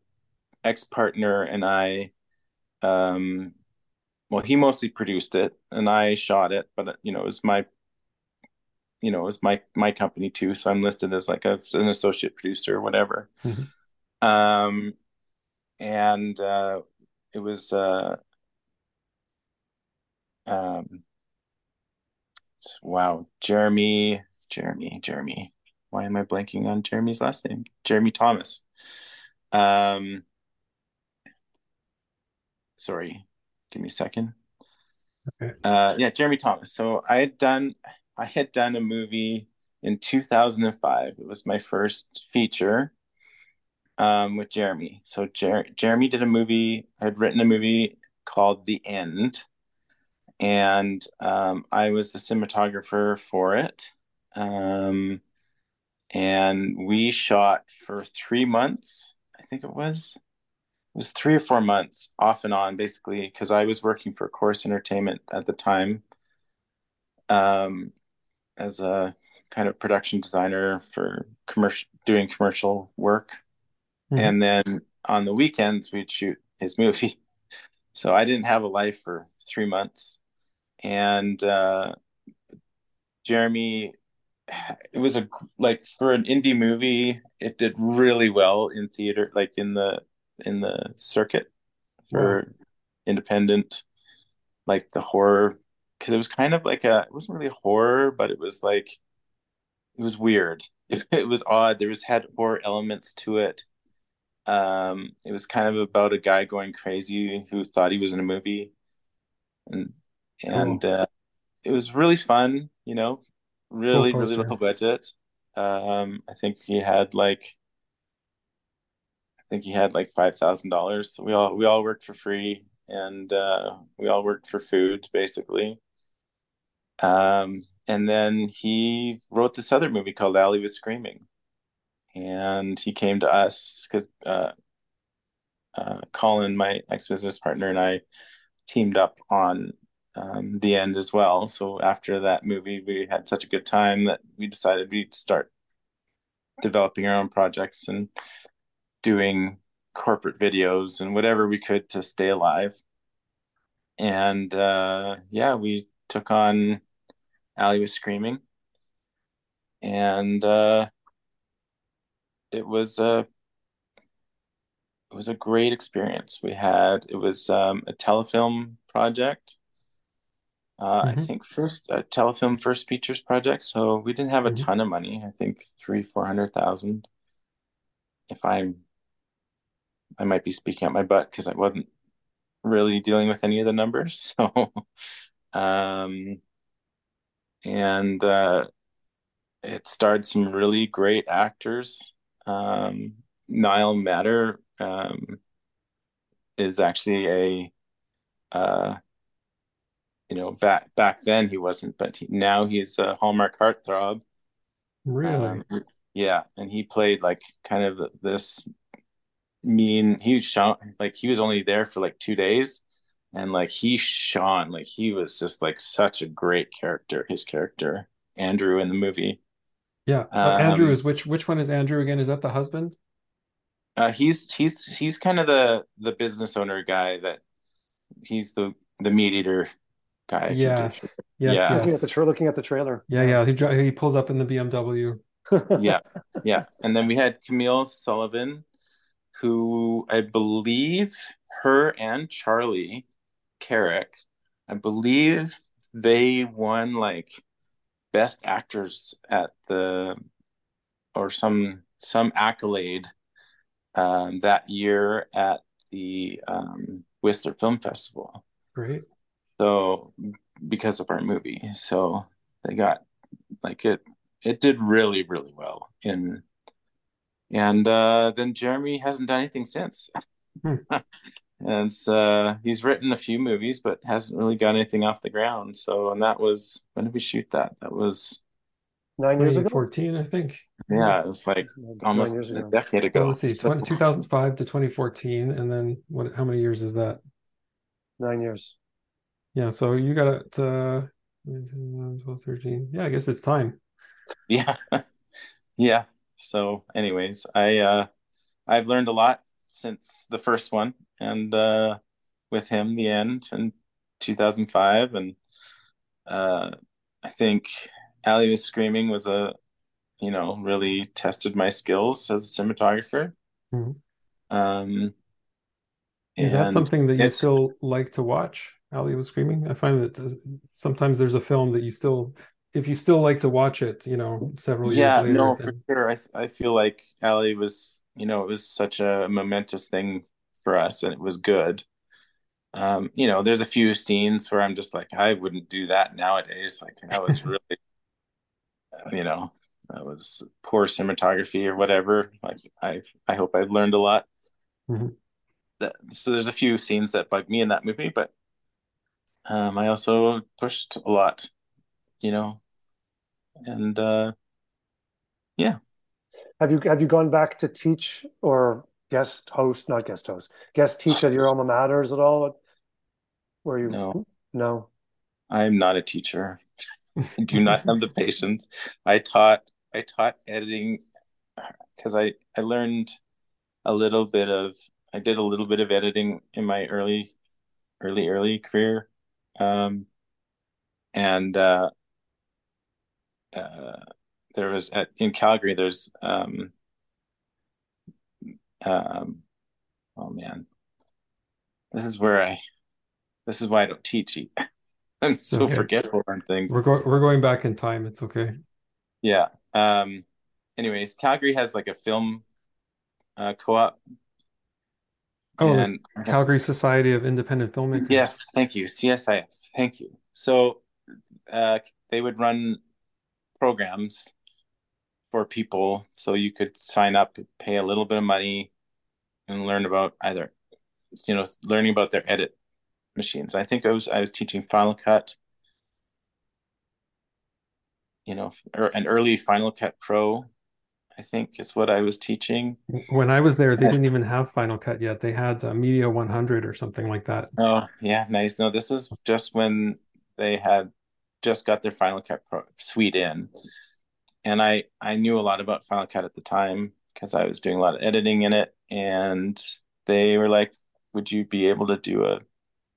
ex-partner and I, um, well, he mostly produced it and I shot it, but you know, it was my, you know, it was my my company too, so I'm listed as like a, an associate producer or whatever. Mm-hmm. Um, and uh, it was, uh, um, wow, Jeremy, Jeremy, Jeremy. Why am I blanking on Jeremy's last name? Jeremy Thomas. Um, sorry, give me a second. Okay. Uh, yeah, Jeremy Thomas. So I had done, I had done a movie in two thousand five. It was my first feature um, with Jeremy. So Jer- Jeremy did a movie. I had written a movie called The End, and um, I was the cinematographer for it. Um, and we shot for three months. I think it was, it was three or four months off and on, basically, because I was working for Corus Entertainment at the time, um, as a kind of production designer for commercial, doing commercial work. Mm-hmm. And then on the weekends we'd shoot his movie. So I didn't have a life for three months. And uh, Jeremy, it was a, like for an indie movie, it did really well in theater, like in the, in the circuit for wow. independent, like the horror, because it was kind of like a, it wasn't really horror, but it was like, it was weird. It, it was odd. There was had horror elements to it. Um, it was kind of about a guy going crazy who thought he was in a movie, and and oh. uh, it was really fun. You know, really, really low budget. Um, I think he had like, I think he had like five thousand dollars. So we all we all worked for free, and uh, we all worked for food, basically. Um. And then he wrote this other movie called Ali Was Screaming. And he came to us because uh, uh, Colin, my ex-business partner, and I teamed up on um, The End as well. So after that movie, we had such a good time that we decided we'd start developing our own projects and doing corporate videos and whatever we could to stay alive. And uh, yeah, we took on Ali Was Screaming, and uh, it was a it was a great experience. We had it was um, a telefilm project. Uh, mm-hmm. I think first a telefilm first features project. So we didn't have a mm-hmm. ton of money. I think three four hundred thousand. If I I might be speaking out my butt because I wasn't really dealing with any of the numbers. So. um, And uh, it starred some really great actors. Um, Niall Matter um, is actually a, uh, you know, back back then he wasn't, but he, now he's a Hallmark heartthrob. Really? Um, yeah, and he played like kind of this mean. He was shone, like he was only there for like two days. And like he shone, like he was just like such a great character. His character, Andrew, in the movie. Yeah, uh, um, Andrew is which? Which one is Andrew again? Is that the husband? Uh, he's he's he's kind of the the business owner guy that he's the the meat eater guy. Yes, yes, yeah. Looking at the tra- looking at the trailer. Yeah, yeah. He dri- he pulls up in the B M W. yeah, yeah. And then we had Camille Sullivan, who I believe her and Charlie Carrick, I believe they won like best actors at the or some some accolade um, that year at the um, Whistler Film Festival. Great. So because of our movie, so they got like it. It did really really well in, and uh, then Jeremy hasn't done anything since. Hmm. And uh, he's written a few movies, but hasn't really got anything off the ground. So, and that was, when did we shoot that? That was nine years ago, fourteen, I think. Yeah, it was like almost a decade ago. So let's see, twenty two thousand five to twenty fourteen, and then what? How many years is that? Nine years. Yeah. So you got to uh, twelve, thirteen. Yeah, I guess it's time. Yeah, yeah. So, anyways, I uh, I've learned a lot since the first one, and uh, with him, The End in two thousand five, and uh, I think Ali Was Screaming was a, you know, really tested my skills as a cinematographer. Mm-hmm. Um, Is that something that you still like to watch? Ali Was Screaming. I find that sometimes there's a film that you still, if you still like to watch it, you know, several yeah, years later. Yeah, no, then... for sure. I I feel like Ali was. You know, it was such a momentous thing for us, and it was good. Um, you know, there's a few scenes where I'm just like, I wouldn't do that nowadays. Like, that was really, you know, that was poor cinematography or whatever. Like, I I hope I've learned a lot. Mm-hmm. That, so there's a few scenes that bug me in that movie, but um, I also pushed a lot, you know, and uh, yeah. Have you have you gone back to teach or guest host? Not guest host. Guest teach at your alma maters at all? Were you? No. No. I am not a teacher. I do not have the patience. I taught. I taught editing because I I learned a little bit of. I did a little bit of editing in my early, early, early career, um, and uh, uh, there was at, in Calgary. There's, um, um, oh man, this is where I. This is why I don't teach. I'm so okay. forgetful on things. We're going. We're going back in time. It's okay. Yeah. Um. Anyways, Calgary has like a film, uh, co-op. Oh, and, Calgary Society of Independent Filmmakers. Yes, thank you, C S I F. Thank you. So uh, they would run programs for people, so you could sign up, pay a little bit of money, and learn about either, you know, learning about their edit machines. I think I was I was teaching Final Cut, you know, or an early Final Cut Pro. I think is what I was teaching. When I was there, they didn't even have Final Cut yet. They had uh, Media one hundred or something like that. Oh, yeah, nice. No, this is just when they had just got their Final Cut Pro suite in. And I, I knew a lot about Final Cut at the time because I was doing a lot of editing in it. And they were like, would you be able to do a,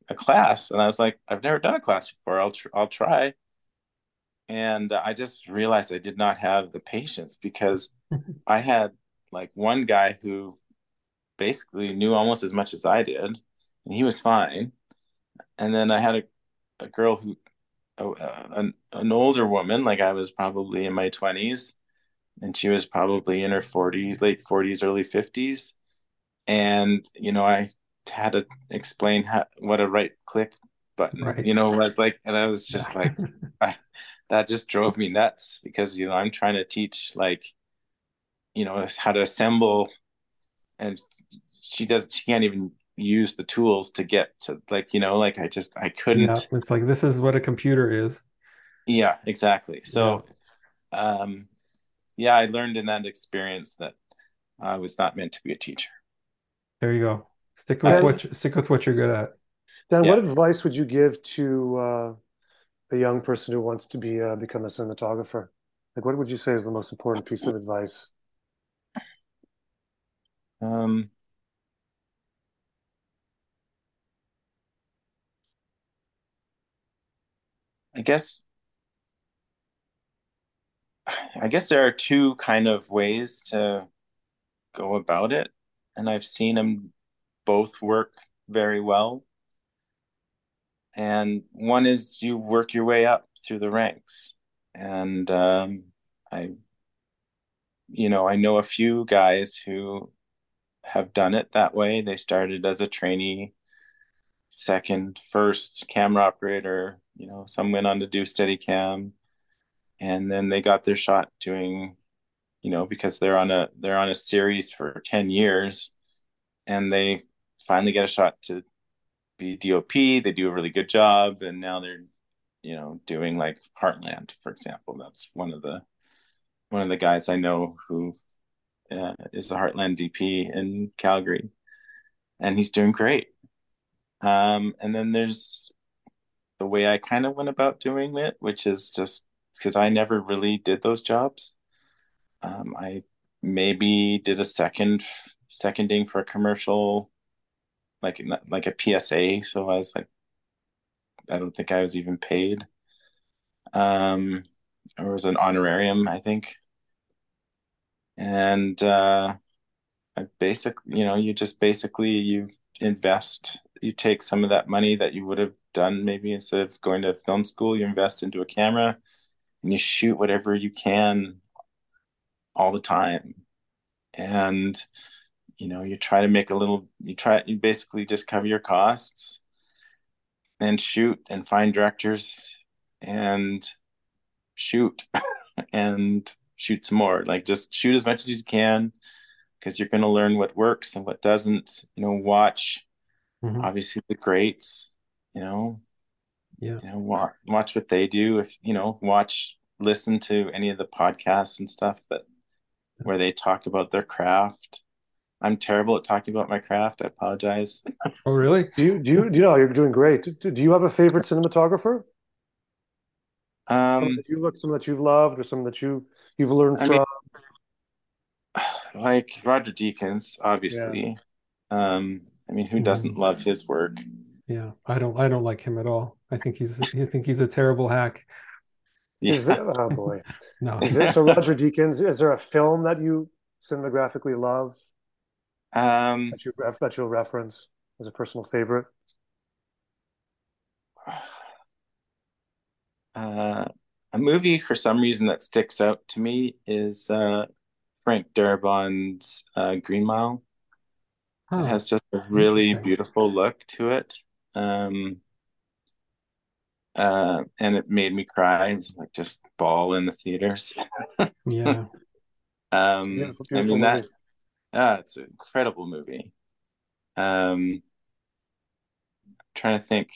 a class? And I was like, I've never done a class before. I'll tr- I'll try. And I just realized I did not have the patience because I had like one guy who basically knew almost as much as I did, and he was fine. And then I had a, a girl who, a, a, an, an older woman, like I was probably in my twenties, and she was probably in her forties, late forties, early fifties. And, you know, I had to explain how, what a right click button, right. you know, was like, and I was just like, I, that just drove me nuts because, you know, I'm trying to teach like, you know, how to assemble, and she does, she can't even use the tools to get to like, you know, like I just, I couldn't. Yeah, it's like, this is what a computer is. Yeah, exactly. So, yeah. um, yeah, I learned in that experience that I was not meant to be a teacher. There you go. Stick with, and, what, you, stick with what you're good at. Dan, yeah. What advice would you give to, uh, a young person who wants to be uh, become a cinematographer? Like, what would you say is the most important piece of advice? Um, I guess, I guess there are two kind of ways to go about it, and I've seen them both work very well. And one is you work your way up through the ranks. And um, I, you know, I know a few guys who have done it that way. They started as a trainee, second, first camera operator, you know, some went on to do Steadicam, and then they got their shot doing, you know, because they're on a, they're on a series for ten years, and they finally get a shot to be D O P. They do a really good job, and now they're, you know, doing like Heartland, for example. That's one of the one of the guys I know who uh, is the Heartland D P in Calgary, and he's doing great. Um, and then there's the way I kind of went about doing it, which is just because I never really did those jobs. Um, I maybe did a second seconding for a commercial. Like like a P S A, so I was like, I don't think I was even paid. Um, or it was an honorarium, I think. And uh, I basically, you know, you just basically you invest, you take some of that money that you would have done maybe instead of going to film school, you invest into a camera, and you shoot whatever you can all the time, and. You know, you try to make a little, you try, you basically just cover your costs and shoot and find directors and shoot and shoot some more. Like just shoot as much as you can because you're going to learn what works and what doesn't. You know, watch, mm-hmm. obviously, the greats, you know, yeah. you know, watch, watch what they do. If, you know, watch, listen to any of the podcasts and stuff that where they talk about their craft. I'm terrible at talking about my craft. I apologize. Oh, really? Do you, do you, do you know, you're doing great. Do, do you have a favorite cinematographer? Um, you look, some that you've loved or some that you, you've learned I from? Mean, like Roger Deakins, obviously. Yeah. Um, I mean, who doesn't love his work? Yeah, I don't, I don't like him at all. I think he's, I think he's a terrible hack. Yeah. Is there, oh boy. No. Is there, so Roger Deakins, is there a film that you cinematographically love? Um, that, you, that you'll reference as a personal favorite? Uh, a movie for some reason that sticks out to me is uh, Frank Darabont's uh, Green Mile. Huh. It has just a really beautiful look to it. Um, uh, and it made me cry. It was like just bawl in the theaters. Yeah. um, beautiful, beautiful I mean, that. Ah, it's an incredible movie. Um, I'm trying to think.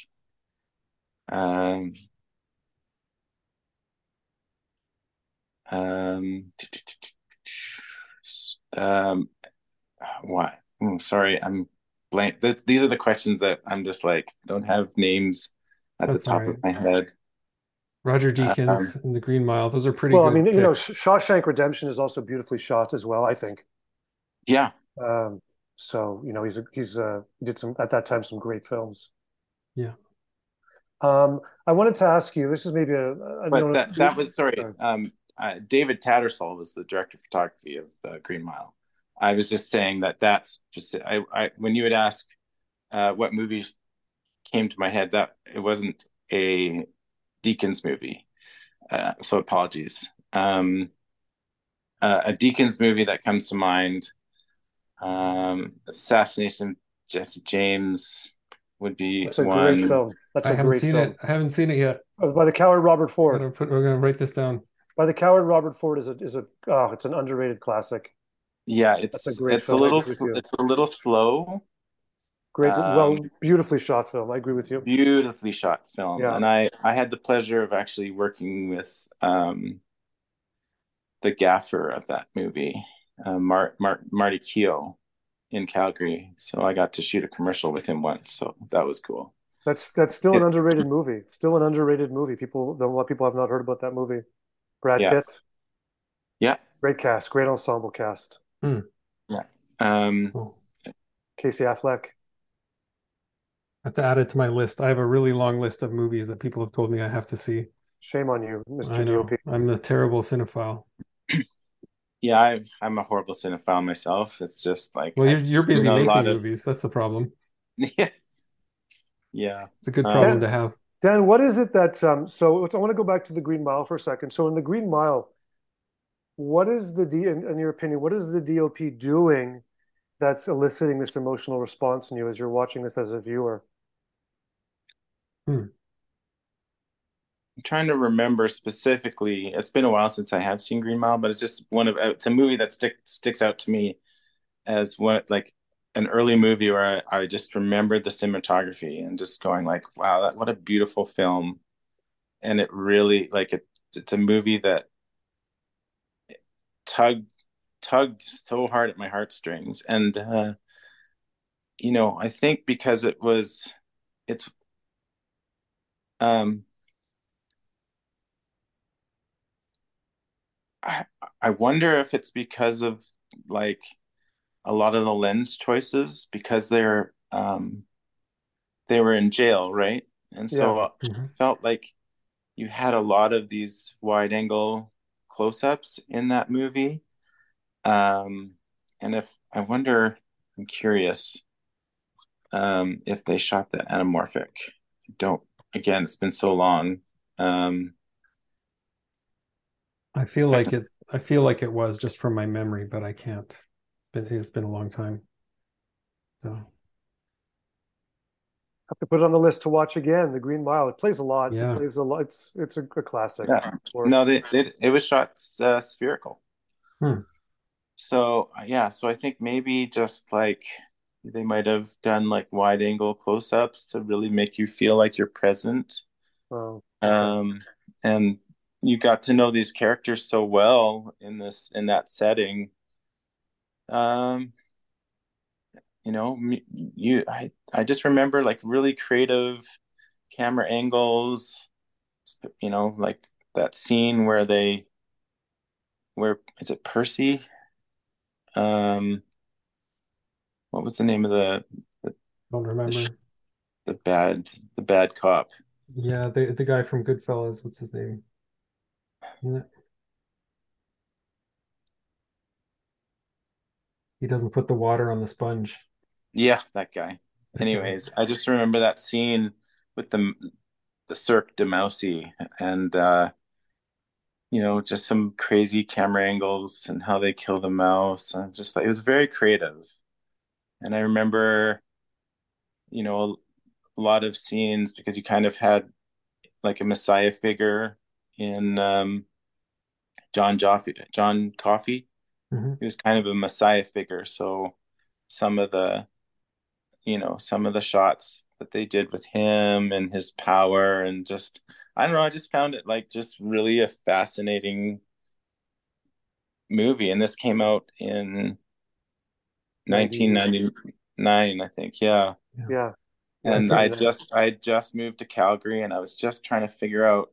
Um, um, um, what? I'm sorry, I'm blank. This, these are the questions that I'm just like, I don't have names at That's the top right. of my head. Roger Deakins um, and The Green Mile. Those are pretty well, good. Well, I mean, picks. You know, Shawshank Redemption is also beautifully shot as well, I think. Yeah. Um, so, you know, he's, a, he's, uh, he did some, at that time, some great films. Yeah. Um, I wanted to ask you, this is maybe a, a but that, that was, sorry. sorry. Um, uh, David Tattersall was the director of photography of uh, Green Mile. I was just saying that that's just, I, I, when you would ask uh, what movies came to my head, that it wasn't a Deakins movie. Uh, so apologies. Um, uh, a Deakins movie that comes to mind, um Assassination of Jesse James would be that's a one. Great film. That's I a haven't great seen film. it. I haven't seen it yet. By the Coward Robert Ford. We're gonna, put, we're gonna write this down. By the Coward Robert Ford is a is a oh, it's an underrated classic. Yeah, it's that's a great it's film. a little it's a little slow. Great, um, well, beautifully shot film. I agree with you. Beautifully shot film, yeah. And I I had the pleasure of actually working with um the gaffer of that movie. Uh, Mart, Mart, Marty Keough in Calgary, so I got to shoot a commercial with him once, so that was cool. That's that's still it's, an underrated movie. It's still an underrated movie. People, a lot of people have not heard about that movie. Brad yeah. Pitt, yeah, great cast, great ensemble cast. Hmm. Yeah, um, cool. Casey Affleck. I have to add it to my list. I have a really long list of movies that people have told me I have to see. Shame on you, Mister D O P. I'm the terrible cinephile. Yeah, I, I'm a horrible cinephile myself. It's just like well, you're, you're busy making a lot of... movies. That's the problem. Yeah, yeah, it's a good problem um, to have. Dan, what is it that? Um, so it's, I want to go back to The Green Mile for a second. So in The Green Mile, what is the D? In, in your opinion, what is the D O P doing that's eliciting this emotional response in you as you're watching this as a viewer? Hmm. I'm trying to remember specifically. It's been a while since I have seen Green Mile, but it's just one of it's a movie that stick, sticks out to me as one like an early movie where I, I just remembered the cinematography and just going like, wow, that, what a beautiful film. And it really like it, it's a movie that tugged tugged so hard at my heartstrings. And uh, you know, I think because it was it's um. I wonder if it's because of like a lot of the lens choices because they're um, they were in jail, right? And so yeah. mm-hmm. I felt like you had a lot of these wide angle close-ups in that movie. Um, and if I wonder, I'm curious um, if they shot the anamorphic. Don't again, it's been so long. Um, I feel like it. I feel like it was just from my memory, but I can't. It's been, it's been a long time. So, have to put it on the list to watch again. The Green Mile. It plays a lot. Yeah. It plays a lot. It's it's a, a classic. Yeah. No, they, they, it was shot uh, spherical. Hmm. So yeah, so I think maybe just like they might have done like wide angle close ups to really make you feel like you're present. Oh. Um and. You got to know these characters so well in this in that setting Um, you know, you, I, I just remember like really creative camera angles, you know, like that scene where they, where is it Percy? Um, what was the name of the, the don't remember the, the bad, the bad cop. Yeah. The, the guy from Goodfellas, what's his name? Yeah. He doesn't put the water on the sponge. Yeah, that guy. Anyways, I just remember that scene with the the Cirque de Moussy and, uh, you know, just some crazy camera angles and how they kill the mouse. And just like, it was very creative. And I remember, you know, a lot of scenes because you kind of had like a messiah figure in um, John Joffe, John Coffey. Mm-hmm. He was kind of a messiah figure. So some of the, you know, some of the shots that they did with him and his power and just, I don't know, I just found it like just really a fascinating movie. And this came out in nineteen ninety-nine, I think. Yeah. Yeah. And I, I just, I just moved to Calgary and I was just trying to figure out,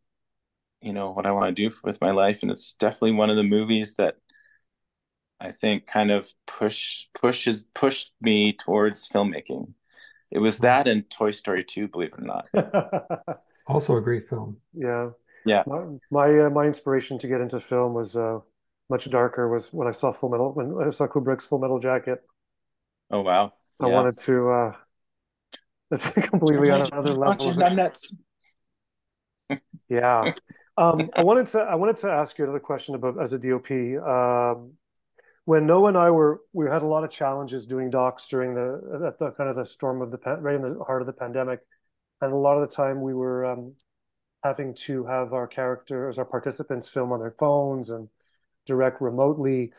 you know, what I want to do with my life. And it's definitely one of the movies that I think kind of push pushes pushed me towards filmmaking. It was that and Toy Story two, believe it or not. Also a great film. Yeah, yeah. My my, uh, my inspiration to get into film was uh, much darker. Was when I saw Full Metal when I saw Kubrick's Full Metal Jacket. Oh wow! I yeah. wanted to. Uh, that's completely on another level. Yeah, um, I wanted to. I wanted to ask you another question about as a D O P. Um, When Noah and I were, we had a lot of challenges doing docs during the, at the kind of the storm of the, right in the heart of the pandemic. And a lot of the time we were um, having to have our characters, our participants film on their phones and direct remotely.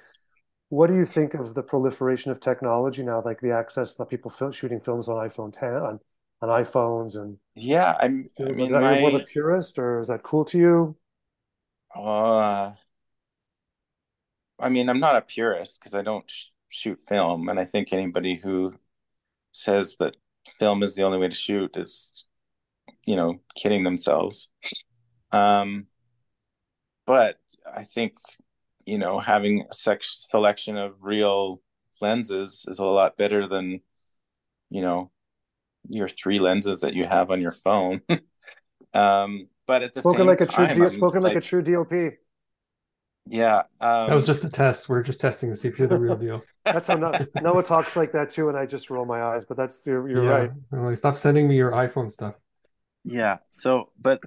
What do you think of the proliferation of technology now? Like the access that people feel, shooting films on iPhone ten, on, on iPhones and. Yeah, I'm, I mean. Is that my... more of a purist or is that cool to you? Uh... I mean, I'm not a purist because I don't sh shoot film. And I think anybody who says that film is the only way to shoot is, you know, kidding themselves. Um, but I think, you know, having a sec selection of real lenses is a lot better than, you know, your three lenses that you have on your phone. um, but at the spoken same like a time, true, spoken like, like a true D O P. Yeah, um, that was just a test. We're just testing to see if you're the real deal. That's how not, Noah talks like that too, and I just roll my eyes. But that's you're, you're yeah. right. I'm like, stop sending me your iPhone stuff. Yeah. So, but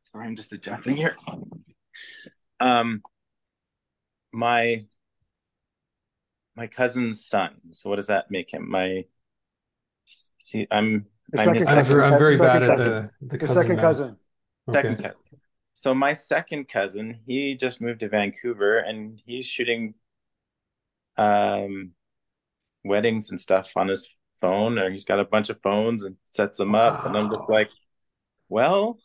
sorry, I'm just adjusting here. Um, my my cousin's son. So, what does that make him? My see, I'm I'm, second his second, second, I'm very bad at the the cousin second cousin. Okay. Second cousin. So my second cousin, he just moved to Vancouver and he's shooting um, weddings and stuff on his phone, or he's got a bunch of phones and sets them wow. up. And I'm just like, well.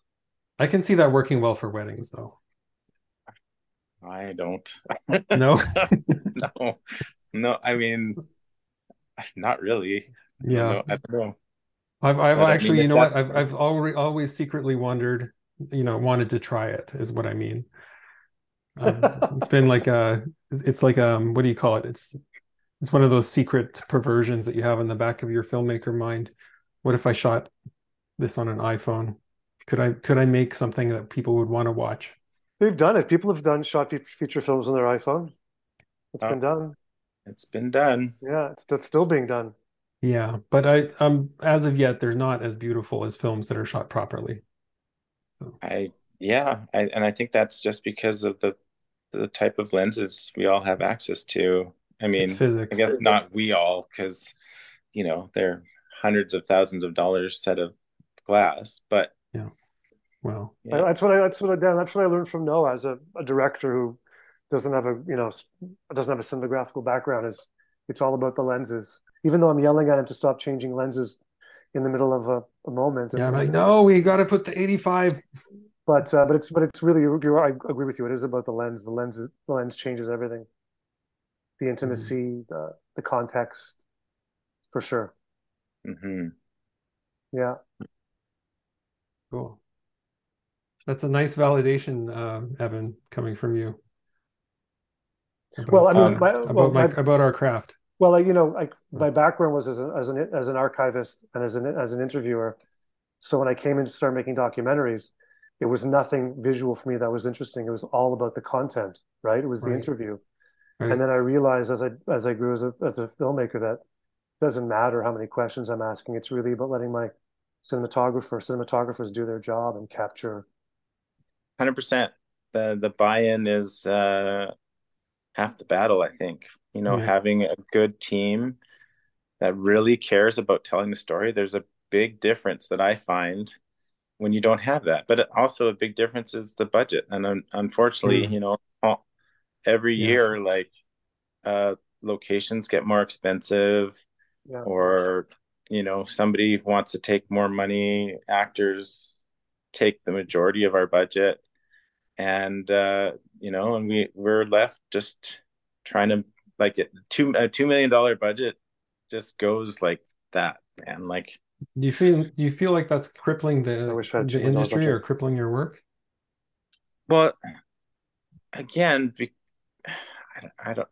I can see that working well for weddings though. I don't. No? no. No, I mean, not really. Yeah. I don't know. I don't know. I've, I've actually, I mean, you know what? I've, I've already, always secretly wondered. You know, wanted to try it is what I mean. Um, it's been like a, it's like um, what do you call it? It's it's one of those secret perversions that you have in the back of your filmmaker mind. What if I shot this on an iPhone? Could I could I make something that people would want to watch? They've done it. People have done shot feature films on their iPhone. It's oh, been done. It's been done. Yeah, it's, it's still being done. Yeah, but I um as of yet, they're not as beautiful as films that are shot properly. So. I yeah, I, and I think that's just because of the the type of lenses we all have access to. I mean, I guess not we all, because you know they're hundreds of thousands of dollars set of glass. But yeah, well, yeah. that's what I that's what I Dan, that's what I learned from Noah as a, a director who doesn't have a you know doesn't have a cinematographical background. Is it's all about the lenses. Even though I'm yelling at him to stop changing lenses in the middle of a, a moment. Yeah, I'm like, no, we got to put the eighty-five. But uh, but it's but it's really, you're, I agree with you. It is about the lens. The lens is, the lens changes everything. the intimacy, mm-hmm. the the context, for sure. Mm-hmm. Yeah. Cool. That's a nice validation, um, Evan, coming from you. About, well, I mean, uh, my, about well, my, my, about our craft. Well, like, you know, like my background was as, a, as an as an archivist and as an as an interviewer. So when I came in to start making documentaries, it was nothing visual for me that was interesting. It was all about the content, right? It was the right. interview. Right. And then I realized as I as I grew as a as a filmmaker that it doesn't matter how many questions I'm asking. It's really about letting my cinematographer cinematographers do their job and capture. one hundred percent. The the buy-in is uh, half the battle, I think. You know, yeah. having a good team that really cares about telling the story. There's a big difference that I find when you don't have that. But also a big difference is the budget. And um, unfortunately, mm-hmm. you know, all, every yes. year, like uh, locations get more expensive yeah. or, you know, somebody wants to take more money. Actors take the majority of our budget. And, uh, you know, and we, we're left just trying to like it, two, a two million dollars budget just goes like that, man. Like, do you feel, do you feel like that's crippling the, I I the industry or crippling your work? Well, again, be, I, don't, I don't,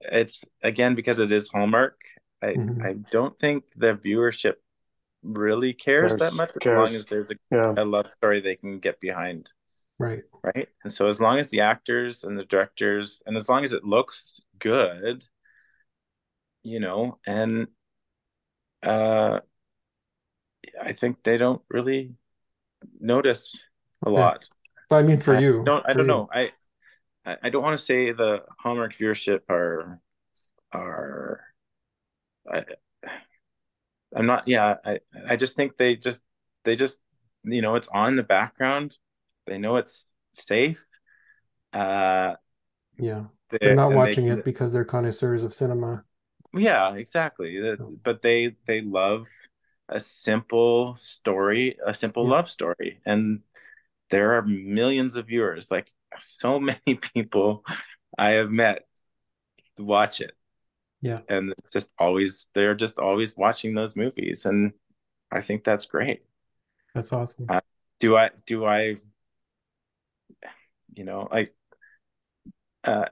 it's again, because it is Hallmark. I, mm-hmm. I don't think the viewership really cares there's, that much cares. As long as there's a, yeah. a love story they can get behind. Right. Right. And so as long as the actors and the directors, and as long as it looks good, you know, and uh, I think they don't really notice a okay. lot. But I mean, for I you, don't, for I don't you. know. I, I don't want to say the Hallmark viewership are, are, I, I'm not, yeah, I, I just think they just, they just, you know, it's on the background. They know it's safe. Uh, yeah. They're not watching they, it because they're connoisseurs of cinema. Yeah, exactly. But they, they love a simple story, a simple yeah. love story. And there are millions of viewers, like so many people I have met watch it. Yeah. And it's just always, they're just always watching those movies. And I think that's great. That's awesome. Uh, do I, do I, you know, like uh,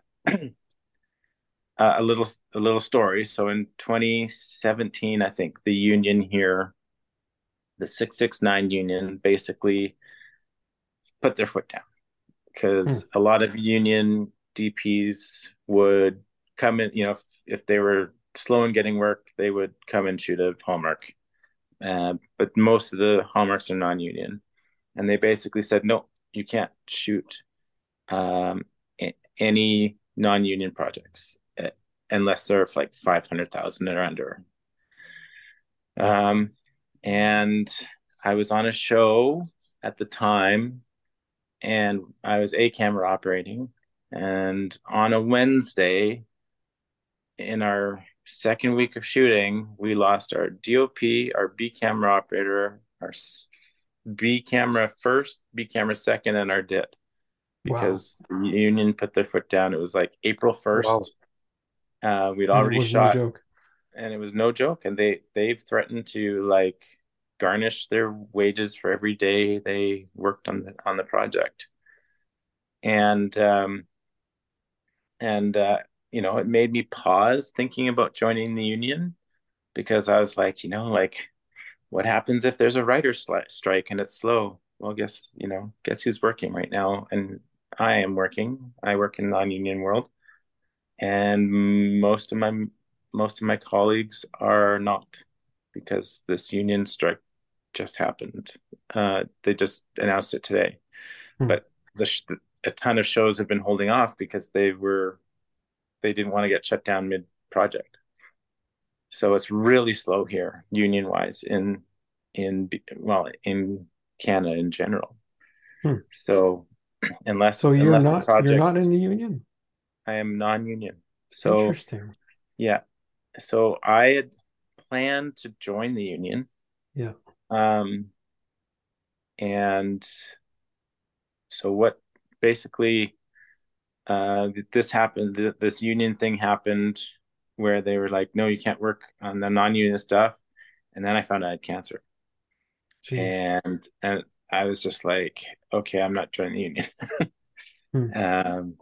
a little, a little story. So in twenty seventeen, I think the union here, the six six nine union basically put their foot down because mm. a lot of union D Ps would come in, you know, if, if they were slow in getting work, they would come and shoot a Hallmark. Uh, but most of the Hallmarks are non-union. And they basically said, no, you can't shoot um, any non-union projects unless they're like five hundred thousand or under. Um, and I was on a show at the time and I was a camera operating. And on a Wednesday, in our second week of shooting, we lost our D O P, our B camera operator, our B camera first, B camera second, and our D I T. Because wow. the union put their foot down. It was like April first. Wow. Uh, we'd already shot. No joke. And it was no joke. And they, they've threatened to like garnish their wages for every day they worked on the, on the project. And, um, and, uh, you know, it made me pause thinking about joining the union because I was like, you know, like what happens if there's a writer's strike and it's slow? Well, guess, you know, guess who's working right now? And I am working. I work in non-union world. And most of my, most of my colleagues are not because this union strike just happened. Uh, they just announced it today, hmm. but the sh- a ton of shows have been holding off because they were, they didn't want to get shut down mid-project. So it's really slow here, union-wise, in in well, in Canada in general. Hmm. So unless so you're unless not the project, you're not in the union. I am non-union. So interesting. Yeah. So I had planned to join the union. Yeah. Um. And so what? Basically, uh, this happened, this union thing happened where they were like, no, you can't work on the non-union stuff. And then I found I had cancer. Jeez. And and I was just like, okay, I'm not joining the union. hmm. um,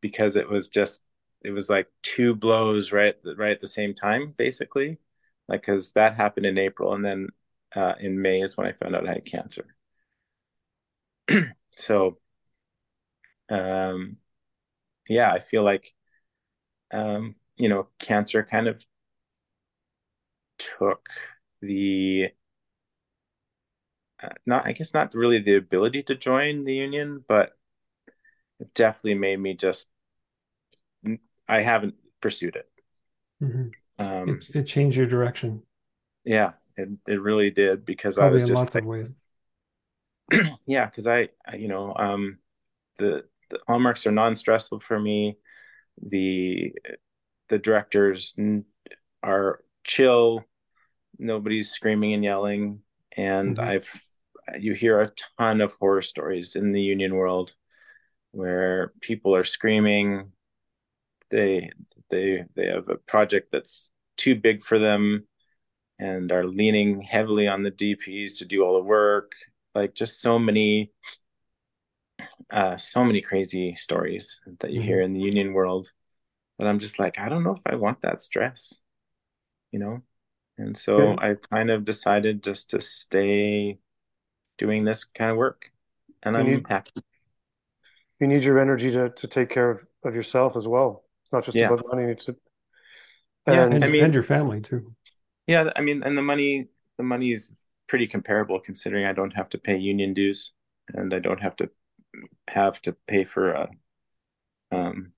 because it was just, it was like two blows right, right at the same time, basically. Like, cause that happened in April. And then uh, in May is when I found out I had cancer. So, um, yeah, I feel like, um, you know, cancer kind of took the, uh, not, I guess not really the ability to join the union, but it definitely made me just, I haven't pursued it. Mm-hmm. Um, it, it changed your direction. Yeah, it it really did, because probably I was in just lots like, of ways. Yeah, because I, I, you know, um, the, the hallmarks are non-stressful for me. The the directors are chill. Nobody's screaming and yelling. And mm-hmm. I've you hear a ton of horror stories in the union world where people are screaming. They they they have a project that's too big for them and are leaning heavily on the D Ps to do all the work. Like just so many, uh, so many crazy stories that you hear in the union world. But I'm just like, I don't know if I want that stress, you know? And so yeah. I kind of decided just to stay doing this kind of work. And you I'm need, happy. You need your energy to, to take care of, of yourself as well. It's not just yeah. about money. It's a, and, yeah, I mean, and your family too. Yeah. I mean, and the money, the money is pretty comparable, considering I don't have to pay union dues and I don't have to have to pay for a um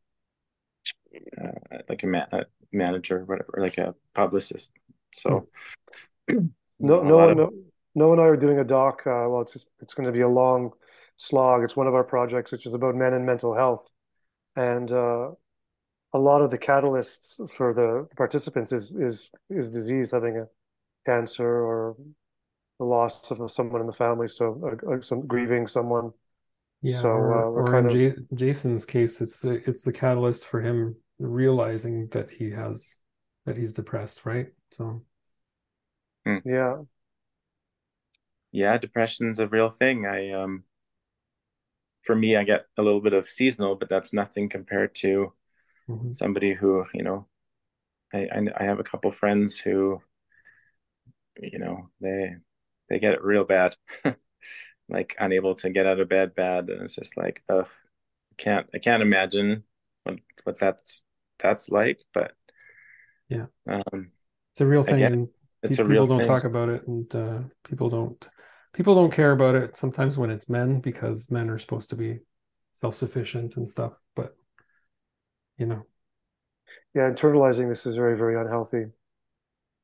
uh, like a, ma- a manager or whatever, like a publicist. So no no one, of... no no and I are doing a doc uh, well it's it's going to be a long slog. It's one of our projects, which is about men and mental health, and uh a lot of the catalysts for the participants is is is disease, having a cancer or the loss of someone in the family, so uh, some grieving someone. Yeah, so, or, uh, we're or kind in of... J- Jason's case, it's the it's the catalyst for him realizing that he has that he's depressed, right? So, yeah, yeah, depression's a real thing. I um, for me, I get a little bit of seasonal, but that's nothing compared to mm-hmm. somebody who, you know, I, I I have a couple friends who, you know, they. They get it real bad, like unable to get out of bed bad. And it's just like, oh, I can't, I can't imagine what, what that's, that's like, but yeah, um, it's a real thing. Again, and it's people a real don't thing. Talk about it. And uh, people don't, people don't care about it sometimes when it's men, because men are supposed to be self-sufficient and stuff, but you know. Yeah. Internalizing this is very, very unhealthy.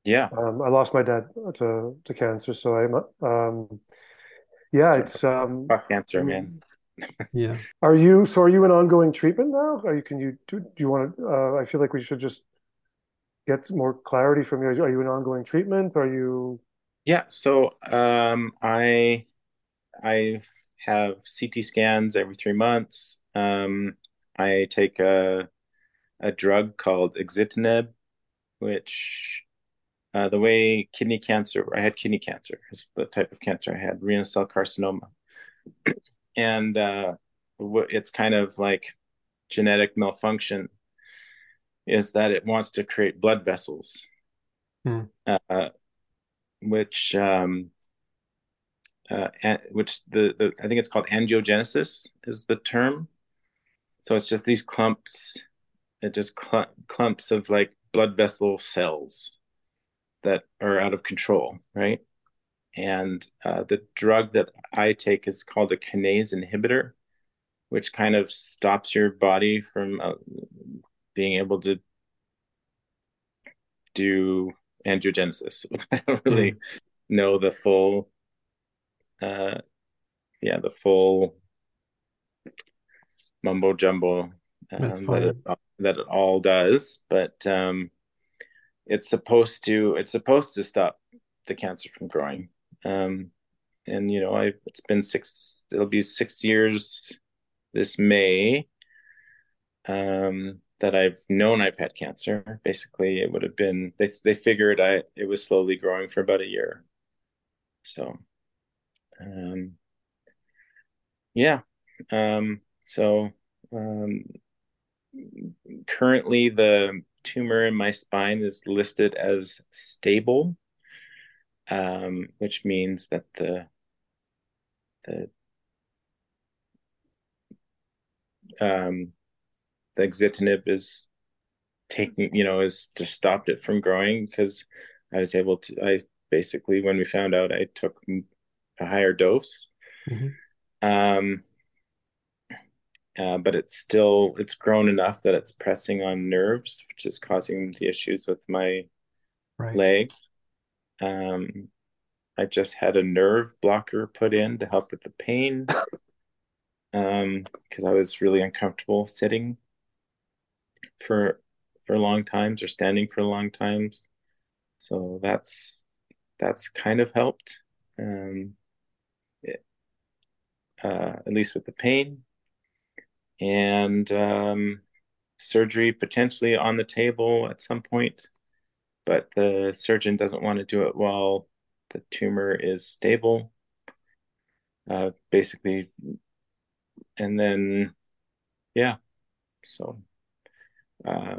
Yeah, um, I lost my dad to, to cancer, so I'm. Um, yeah, it's um, fuck cancer, man. Yeah. Are you? So are you in ongoing treatment now? Are you? Can you do? Do you want to? Uh, I feel like we should just get more clarity from you. Are you in ongoing treatment? Are you? Yeah. So um, I I have C T scans every three months. Um, I take a a drug called exitinib, which Uh, the way kidney cancer, I had kidney cancer, is the type of cancer I had, renal cell carcinoma. And uh, it's kind of like genetic malfunction is that it wants to create blood vessels, hmm. uh, which, um, uh, which the, the I think it's called angiogenesis is the term. So it's just these clumps, it just cl- clumps of like blood vessel cells that are out of control, right? And uh, the drug that I take is called a kinase inhibitor, which kind of stops your body from uh, being able to do angiogenesis. I don't really mm. know the full, uh, yeah, the full mumbo jumbo um, that, it, that it all does, but um, it's supposed to, it's supposed to stop the cancer from growing. Um, and, you know, I've, it's been six, it'll be six years this May um, that I've known I've had cancer. Basically, it would have been, they they figured I it was slowly growing for about a year. So, um, yeah. Um, so um, currently the tumor in my spine is listed as stable, um, which means that the the um, the exitinib is taking, you know, is just stopped it from growing, because I was able to, I basically, when we found out, I took a higher dose. Mm-hmm. Um, uh, but it's still, it's grown enough that it's pressing on nerves, which is causing the issues with my right. leg. Um, I just had a nerve blocker put in to help with the pain. Um, because I was really uncomfortable sitting for for long times or standing for long times, so that's that's kind of helped, um, it, uh, at least with the pain. And um, surgery potentially on the table at some point, but the surgeon doesn't want to do it while the tumor is stable. Uh, basically. And then, yeah, so uh,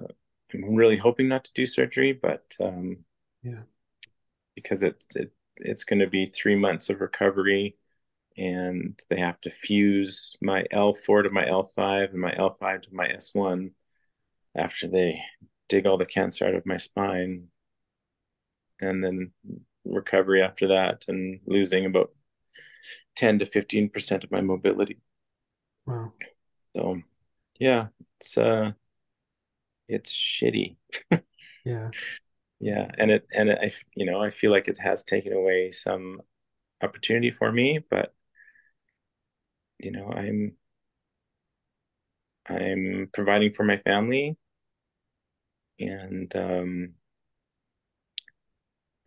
I'm really hoping not to do surgery, but um, yeah, because it, it it's going to be three months of recovery, and they have to fuse my L four to my L five and my L five to my S one after they dig all the cancer out of my spine, and then recovery after that, and losing about ten to fifteen percent of my mobility. Wow. So, yeah, it's uh, it's shitty. yeah, yeah, and it and it, I, you know, I feel like it has taken away some opportunity for me, but you know, I'm I'm providing for my family, and um,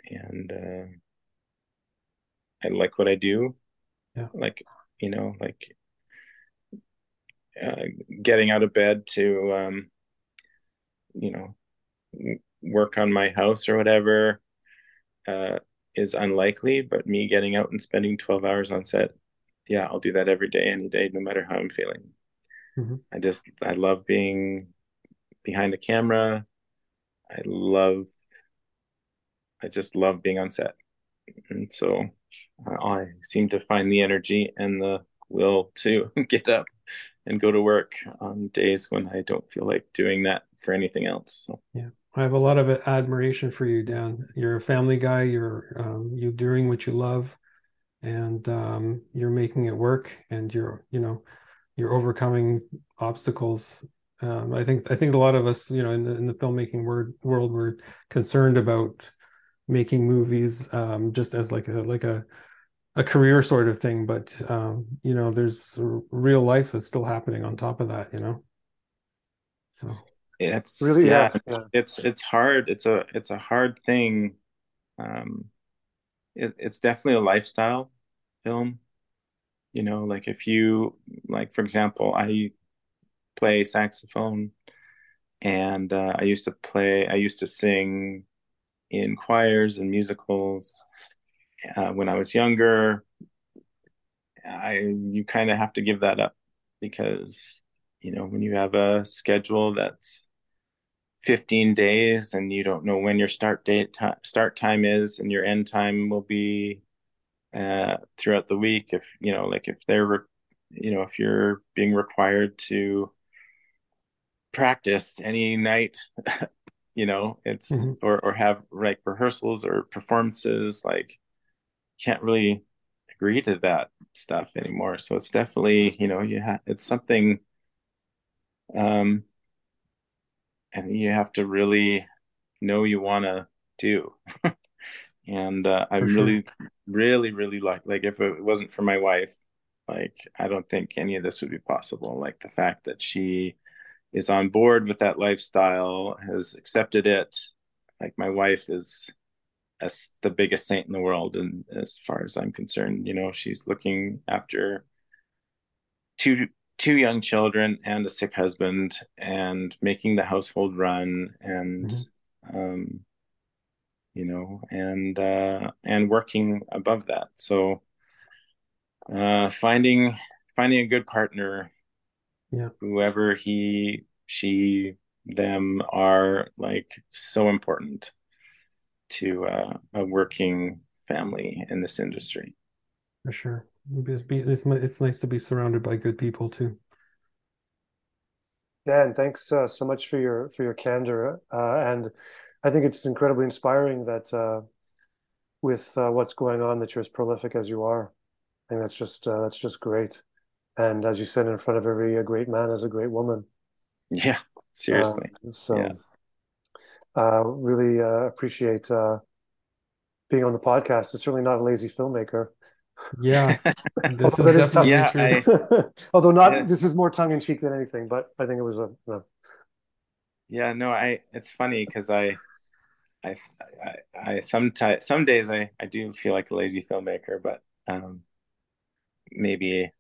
and uh, I like what I do. Yeah, like you know, like. Uh, getting out of bed to, um, you know, w- work on my house or whatever uh, is unlikely, but me getting out and spending twelve hours on set, yeah, I'll do that every day, any day, no matter how I'm feeling. Mm-hmm. I just, I love being behind the camera. I love, I just love being on set. And so uh, I seem to find the energy and the will to get up and go to work on days when I don't feel like doing that for anything else. So. Yeah, I have a lot of admiration for you, Dan. You're a family guy. You're um, you doing what you love, and um, you're making it work. And you're you know you're overcoming obstacles. Um, I think I think a lot of us, you know, in the in the filmmaking word, world, we're concerned about making movies um, just as like a like a. a career sort of thing, but um you know there's real life is still happening on top of that, you know so it's really yeah, yeah. It's, it's it's hard it's a it's a hard thing. um it, it's definitely a lifestyle film, you know like if you like for example I play saxophone, and uh, I used to play I used to sing in choirs and musicals. Uh, when I was younger, I you kind of have to give that up, because you know when you have a schedule that's fifteen days and you don't know when your start date t- start time is and your end time will be uh, throughout the week. If you know, like if they're, re- you know, if you're being required to practice any night, you know, it's mm-hmm. or or have like rehearsals or performances, like. Can't really agree to that stuff anymore. So it's definitely, you know, you ha- it's something, um, and you have to really know you want to do. and uh, I'm sure. really, really, really lucky. Like if it wasn't for my wife, like I don't think any of this would be possible. Like the fact that she is on board with that lifestyle, has accepted it. Like my wife is. As the biggest saint in the world, and as far as I'm concerned, you know she's looking after two two young children and a sick husband and making the household run and, mm-hmm. um, you know, and, uh, and working above that. So, uh, finding, finding a good partner, yeah, whoever he, she, them are, like, so important to uh, a working family in this industry. For sure. It's, it's nice to be surrounded by good people too. Dan, thanks uh, so much for your for your candor, uh, and I think it's incredibly inspiring that uh, with uh, what's going on, that you're as prolific as you are. I think that's just uh, that's just great. And as you said, in front of every a great man is a great woman. Yeah, seriously. Uh, so, yeah. Uh, really uh, appreciate uh, being on the podcast. It's certainly not a lazy filmmaker. Yeah, this although is definitely yeah, true. I, although not, yeah. This is more tongue in cheek than anything. But I think it was a. No. Yeah, no, I. It's funny because I, I, I, I sometimes some days I I do feel like a lazy filmmaker, but um, maybe,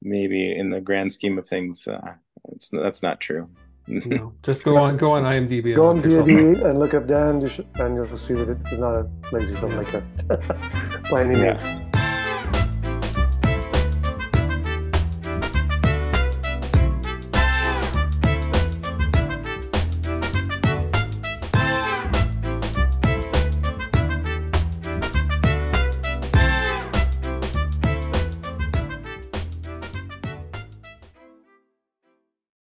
maybe in the grand scheme of things, uh, it's that's not true. No, just go on, go on IMDb. Go on IMDb and look up Dan, and you'll see that it is not a lazy filmmaker by any means.